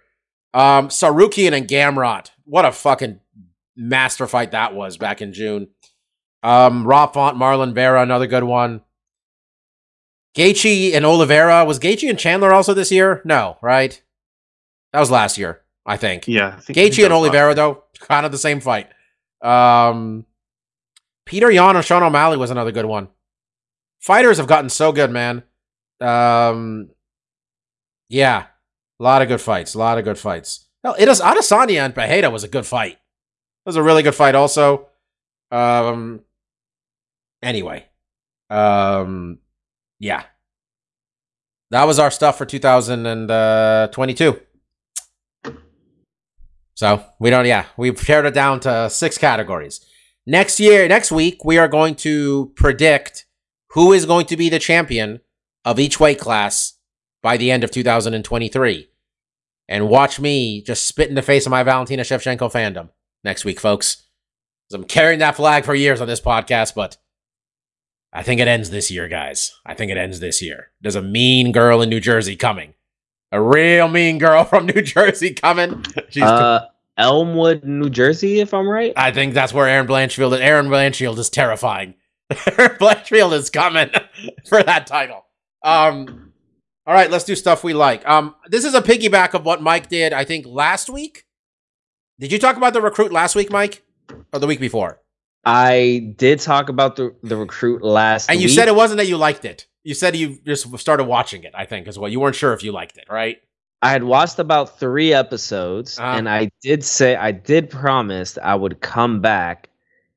Sarukian and Gamrot, what a fucking master fight that was back in June. Rob Font, Marlon Vera, another good one. Gaethje and Oliveira. Was Gaethje and Chandler also this year? No, right? That was last year, I think. Yeah. Gaethje and Oliveira, though, kind of the same fight. Peter Yan and Sean O'Malley was another good one. Fighters have gotten so good, man. Yeah. A lot of good fights. A lot of good fights. Hell, it is Adesanya and Pereira was a good fight. It was a really good fight also. Anyway. Yeah. That was our stuff for 2022. So, we don't, yeah. We've pared it down to 6 categories. Next year, next week, we are going to predict who is going to be the champion of each weight class by the end of 2023. And watch me just spit in the face of my Valentina Shevchenko fandom next week, folks. I'm carrying that flag for years on this podcast, but I think it ends this year, guys. I think it ends this year. There's a mean girl in New Jersey coming. A real mean girl from New Jersey coming. She's Elmwood, New Jersey, if I'm right. I think that's where Aaron Blanchfield is. Aaron Blanchfield is terrifying. Aaron Blanchfield is coming for that title. All right, let's do stuff we like. This is a piggyback of what Mike did, I think, last week. Did you talk about the recruit last week, Mike? Or the week before? I did talk about the recruit last week. And you said it wasn't that you liked it. You said you just started watching it, I think, as well. You weren't sure if you liked it, right? I had watched about 3 episodes, and I did say, I did promise I would come back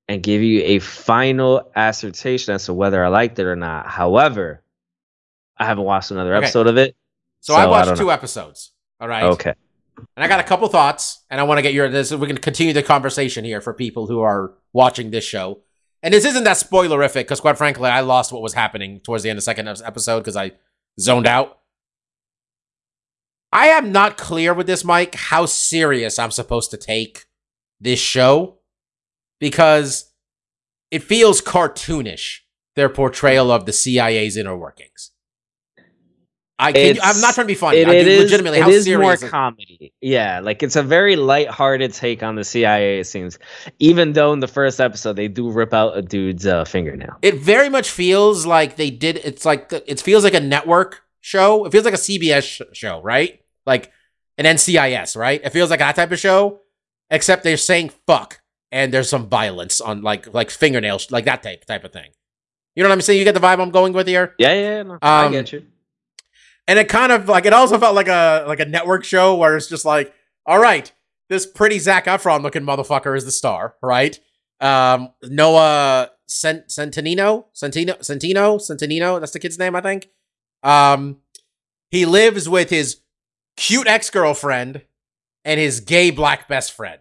and give you a final assertion as to whether I liked it or not. However, I haven't watched another episode of it. So I watched 2 episodes. All right. Okay. And I got a couple thoughts, and I want to get your this. We can continue the conversation here for people who are watching this show. And this isn't that spoilerific, because quite frankly, I lost what was happening towards the end of the second episode because I zoned out. I am not clear with this, Mike, how serious I'm supposed to take this show, because it feels cartoonish, their portrayal of the CIA's inner workings. I'm not trying to be funny. It is legitimately more comedy. Yeah, like it's a very lighthearted take on the CIA, it seems. Even though in the first episode, they do rip out a dude's fingernail. It very much feels like they did. It's like it feels like a network show. It feels like a CBS show, right? Like an NCIS, right? It feels like that type of show, except they're saying fuck and there's some violence on like fingernails, like that type of thing. You know what I'm saying? You get the vibe I'm going with here? Yeah. No, I get you. And it kind of like it also felt like a network show where it's just like, all right, this pretty Zac Efron looking motherfucker is the star, right? Noah Centineo, that's the kid's name, I think. He lives with his cute ex-girlfriend and his gay black best friend.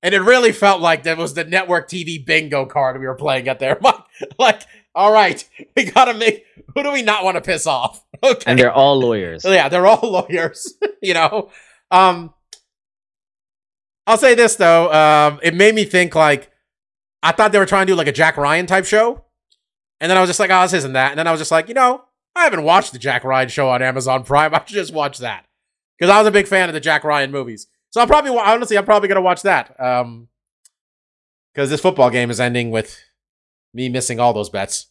And it really felt like that was the network TV bingo card we were playing at there. Like, all right, we gotta make, who do we not want to piss off? Okay. And they're all lawyers. Yeah, they're all lawyers, you know? I'll say this though. It made me think like, I thought they were trying to do like a Jack Ryan type show. And then I was just like, oh, this isn't that. And then I was just like, you know, I haven't watched the Jack Ryan show on Amazon Prime. I should just watch that. Because I was a big fan of the Jack Ryan movies. So I'm probably going to watch that. Because this football game is ending with me missing all those bets.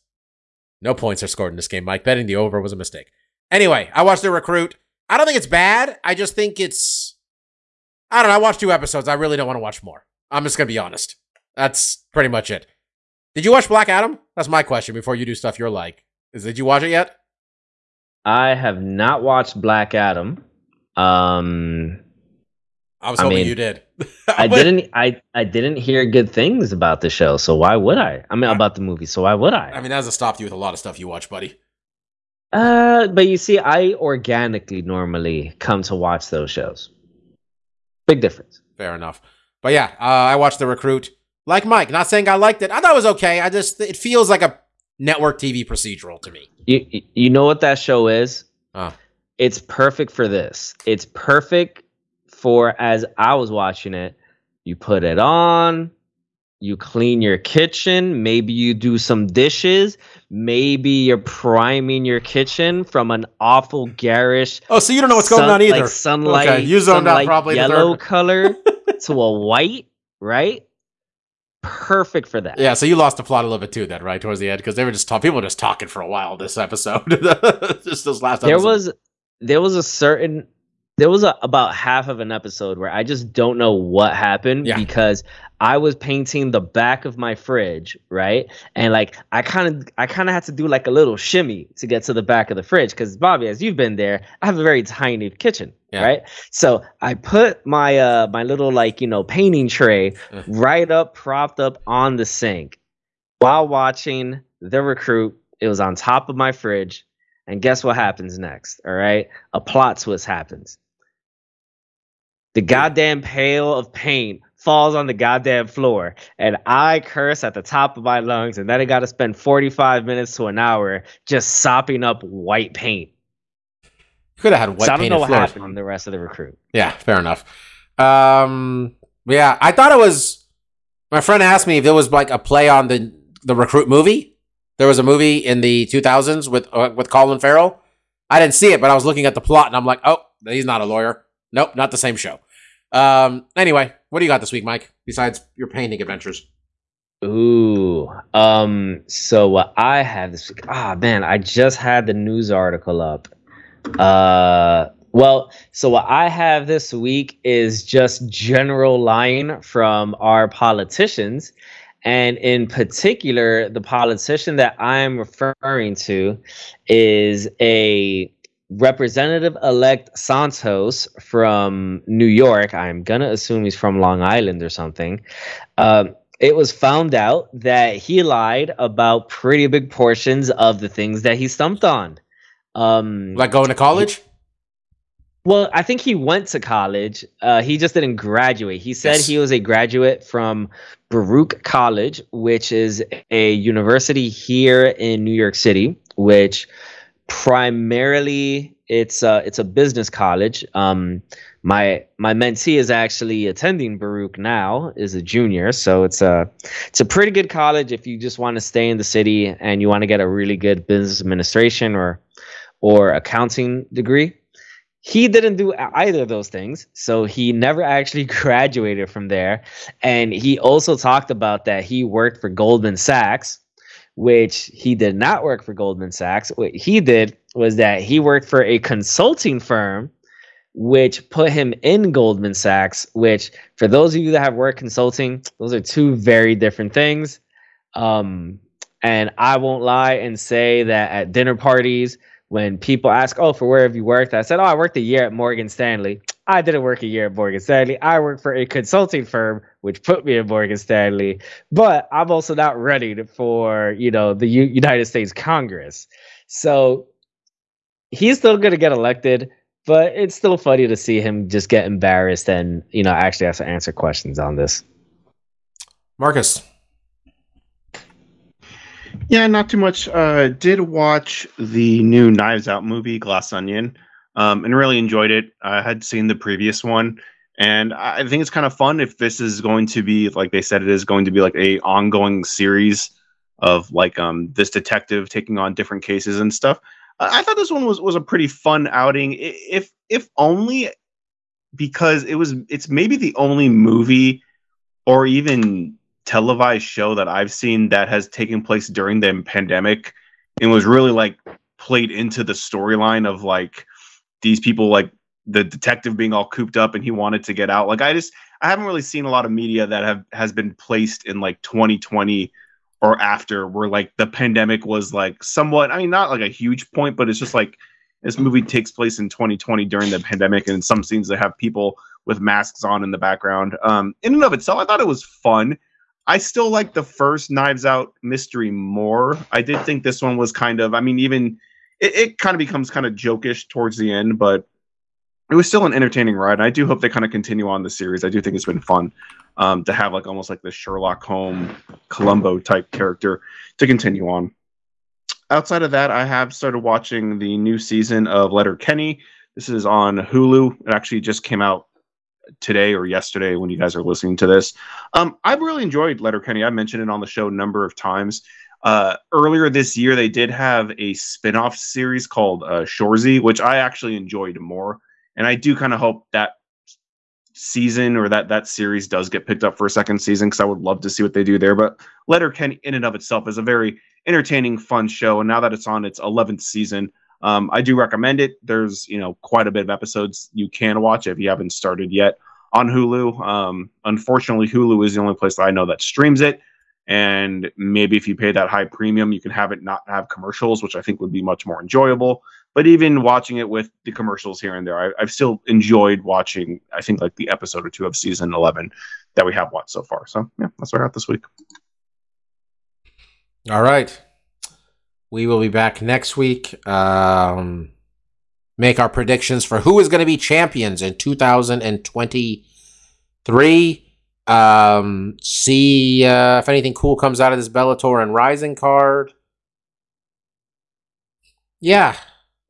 No points are scored in this game, Mike. Betting the over was a mistake. Anyway, I watched The Recruit. I don't think it's bad. I just think it's... I don't know. I watched 2 episodes. I really don't want to watch more. I'm just going to be honest. That's pretty much it. Did you watch Black Adam? That's my question before you do stuff you're like. Did you watch it yet? I have not watched Black Adam. I was hoping you did. I didn't hear good things about the show, so why would I? I mean, about the movie, so why would I? I mean, that has stopped you with a lot of stuff you watch, buddy. But you see, I organically normally come to watch those shows. Big difference. Fair enough. But yeah, I watched The Recruit. Like Mike, not saying I liked it. I thought it was okay. I just, it feels like a network TV procedural to me. You know what that show is? It's perfect for this. It's perfect for, as I was watching it, you put it on, you clean your kitchen, maybe you do some dishes, maybe you're priming your kitchen from an awful garish. Oh, so you don't know what's going on either. Like sunlight, okay, you zoned out probably yellow color to a white, right? perfect for that. Yeah, so you lost the plot a little bit too then, right? Towards the end, because they were just people were just talking for a while this episode. Just this last episode. There was about half of an episode where I just don't know what happened because I was painting the back of my fridge, right? And like I kind of had to do like a little shimmy to get to the back of the fridge because Bobby, as you've been there, I have a very tiny kitchen, right? So I put my my little painting tray right up, propped up on the sink, while watching The Recruit. It was on top of my fridge, and guess what happens next? All right, a plot twist happens. The goddamn pail of paint falls on the goddamn floor, and I curse at the top of my lungs, and then I got to spend 45 minutes to an hour just sopping up white paint. You could have had white paint. So I don't know what happened on the rest of The Recruit. Yeah, fair enough. Yeah, I thought it was... My friend asked me if there was like a play on the Recruit movie. There was a movie in the 2000s with Colin Farrell. I didn't see it, but I was looking at the plot, and I'm like, oh, he's not a lawyer. Nope, not the same show. Anyway, what do you got this week, Mike, besides your painting adventures? Ooh. So what I have this week... Ah, man, I just had the news article up. So what I have this week is just general lying from our politicians. And in particular, the politician that I'm referring to is a Representative-elect Santos from New York. I'm going to assume he's from Long Island or something. It was found out that he lied about pretty big portions of the things that he stumped on. Like going to college? Well, I think he went to college. He just didn't graduate. He said he was a graduate from Baruch College, which is a university here in New York City, which primarily it's a business college. My mentee is actually attending Baruch now, is a junior. So it's a pretty good college if you just want to stay in the city and you want to get a really good business administration or accounting degree. He didn't do either of those things, so he never actually graduated from there. And he also talked about that he worked for Goldman Sachs, which he did not work for Goldman Sachs. What he did was that he worked for a consulting firm, which put him in Goldman Sachs, which for those of you that have worked consulting, those are two very different things. And I won't lie and say that at dinner parties, when people ask, oh, for where have you worked? I said, oh, I worked a year at Morgan Stanley. I didn't work a year at Morgan Stanley. I worked for a consulting firm, which put me at Morgan Stanley. But I'm also not running for, the United States Congress. So he's still going to get elected, but it's still funny to see him just get embarrassed and, actually have to answer questions on this. Marcus. Yeah, not too much. Did watch the new Knives Out movie, Glass Onion, and really enjoyed it. I had seen the previous one, and I think it's kind of fun if this is going to be, like they said, it is going to be like a ongoing series of this detective taking on different cases and stuff. I thought this one was a pretty fun outing, if only because it's maybe the only movie or even televised show that I've seen that has taken place during the pandemic and was really played into the storyline of these people, the detective being all cooped up and he wanted to get out. I haven't really seen a lot of media that has been placed in 2020 or after, where the pandemic was somewhat, I mean, not a huge point, but it's just this movie takes place in 2020 during the pandemic, and in some scenes they have people with masks on in the background. In and of itself, I thought it was fun. I still like the first Knives Out mystery more. I did think this one was kind of, I mean, even it kind of becomes kind of jokish towards the end, but it was still an entertaining ride. I do hope they kind of continue on the series. I do think it's been fun to have almost the Sherlock Holmes, Columbo type character to continue on. Outside of that, I have started watching the new season of Letterkenny. This is on Hulu. It actually just came out today or yesterday when you guys are listening to this. I've really enjoyed Letterkenny. I mentioned it on the show a number of times. Earlier this year, they did have a spinoff series called Shoresy, which I actually enjoyed more. And I do kind of hope that season, or that series does get picked up for a second season, because I would love to see what they do there. But Letterkenny in and of itself is a very entertaining, fun show, and now that it's on its 11th season, I do recommend it. There's, quite a bit of episodes you can watch if you haven't started yet on Hulu. Unfortunately, Hulu is the only place that I know that streams it, and maybe if you pay that high premium, you can have it not have commercials, which I think would be much more enjoyable. But even watching it with the commercials here and there, I've still enjoyed watching, I think, like the episode or two of season 11 that we have watched so far. So, yeah, that's what I got this week. All right. We will be back next week. Make our predictions for who is going to be champions in 2023. See if anything cool comes out of this Bellator and Rising card. Yeah.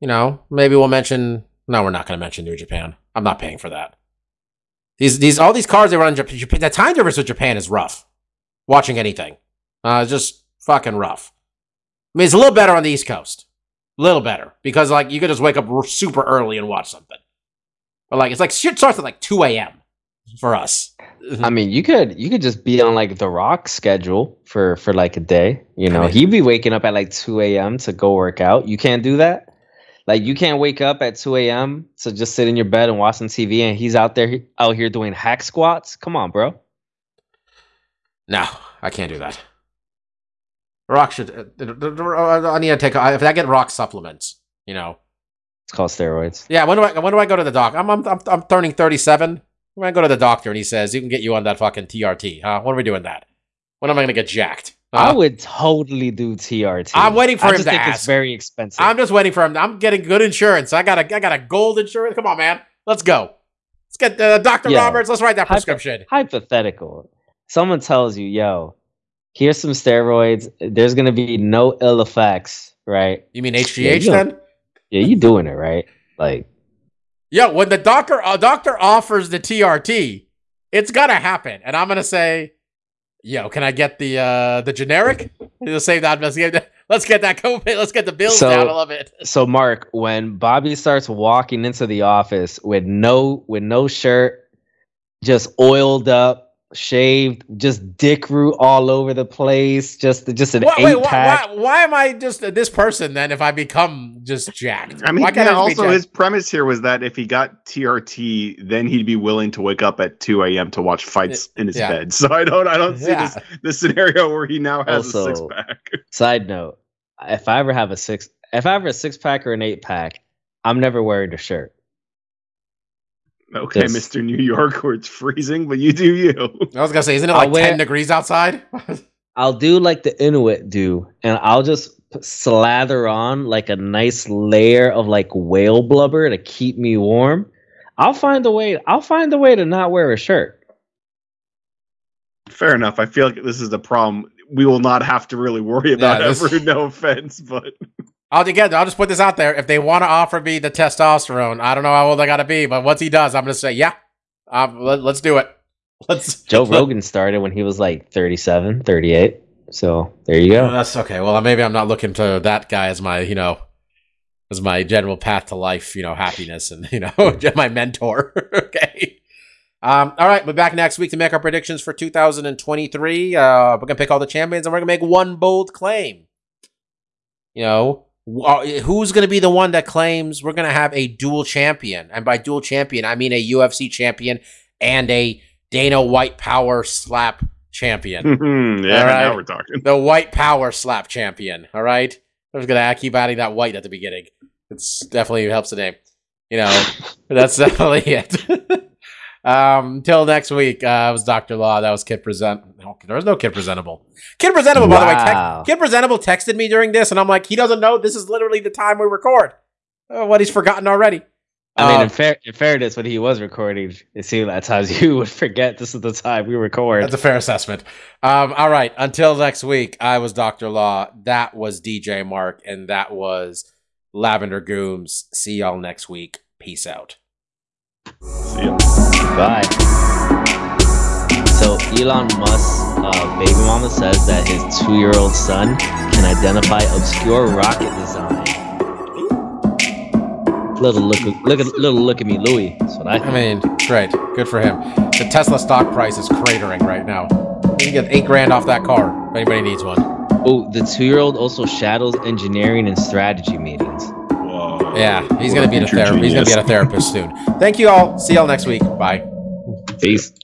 Maybe we'll mention... No, we're not going to mention New Japan. I'm not paying for that. All these cards that were on Japan... The time difference with Japan is rough. Watching anything. It's just fucking rough. I mean, it's a little better on the East Coast. A little better. Because, you could just wake up super early and watch something. But, shit starts at, 2 a.m. for us. I mean, you could just be on, The Rock's schedule for a day. He'd be waking up at, 2 a.m. to go work out. You can't do that? You can't wake up at 2 a.m. to just sit in your bed and watch some TV, and he's out here doing hack squats. Come on, bro. No, I can't do that. Rock should. I need to take. If I get Rock supplements, it's called steroids. Yeah. When do I go to the doc? I'm turning 37. When I go to the doctor and he says you can get you on that fucking TRT. Huh? When are we doing that? When am I gonna get jacked? I would totally do TRT. I'm waiting for him to ask. I think it's very expensive. I'm just waiting for him. I'm getting good insurance. I got a gold insurance. Come on, man. Let's go. Let's get Dr. Roberts. Let's write that prescription. Hypothetical. Someone tells you, yo, here's some steroids. There's going to be no ill effects, right? You mean HGH then? Yeah, you're doing it, right? Yo, when the doctor offers the TRT, it's got to happen. And I'm going to say... Yo, can I get the generic? Let's save that. Let's get that COVID. Let's get the bills down. I love it. So, Mark, when Bobby starts walking into the office with no shirt, just oiled up, shaved, just dick root all over the place, just an eight-pack. Why am I just this person then? If I become just jacked, I mean, also his premise here was that if he got TRT, then he'd be willing to wake up at 2 a.m. to watch fights in his bed. So I don't see this scenario where he now has also, a six-pack. Side note: if I ever a six-pack or an eight-pack, I'm never wearing a shirt. Okay, Mr. New York, where it's freezing, but you do you. I was going to say, isn't it 10 degrees outside? I'll do the Inuit do, and I'll just slather on a nice layer of whale blubber to keep me warm. I'll find a way to not wear a shirt. Fair enough. I feel like this is the problem. We will not have to really worry about ever. No offense, but... I'll just put this out there. If they want to offer me the testosterone, I don't know how old I got to be, but once he does, I'm going to say, yeah, let's do it. Joe Rogan started when he was 37, 38. So there you go. Oh, that's okay. Well, maybe I'm not looking to that guy as my, as my general path to life, happiness and, my mentor. Okay. All right. We're back next week to make our predictions for 2023. We're going to pick all the champions and we're going to make one bold claim. Who's going to be the one that claims we're going to have a dual champion? And by dual champion, I mean a UFC champion and a Dana White power slap champion. Yeah, right? Now we're talking. The White power slap champion, all right? I was going to keep adding that White at the beginning. It's definitely helps the name. That's definitely it. Till next week, it was Dr. Law. That was Kid Present. No, there was no Kid Presentable. Kid Presentable, wow. By the way, Kid Presentable texted me during this, and I'm like, he doesn't know. This is literally the time we record. What he's forgotten already. I mean, in fairness, when he was recording, it seemed at times you would forget this is the time we record. That's a fair assessment. All right, until next week, I was Dr. Law. That was DJ Mark, and that was Lavender Gooms. See y'all next week. Peace out. See ya. Bye. So Elon Musk's baby mama says that his 2-year-old son can identify obscure rocket design. Little look at me, Louis. That's what I mean. straight. Good for him. The Tesla stock price is cratering right now. You can get $8 grand off that car if anybody needs one. Oh, the 2-year-old also shadows engineering and strategy meetings. Whoa. Yeah, he's gonna be in a therapist soon. Thank you all. See y'all next week. Bye. Peace.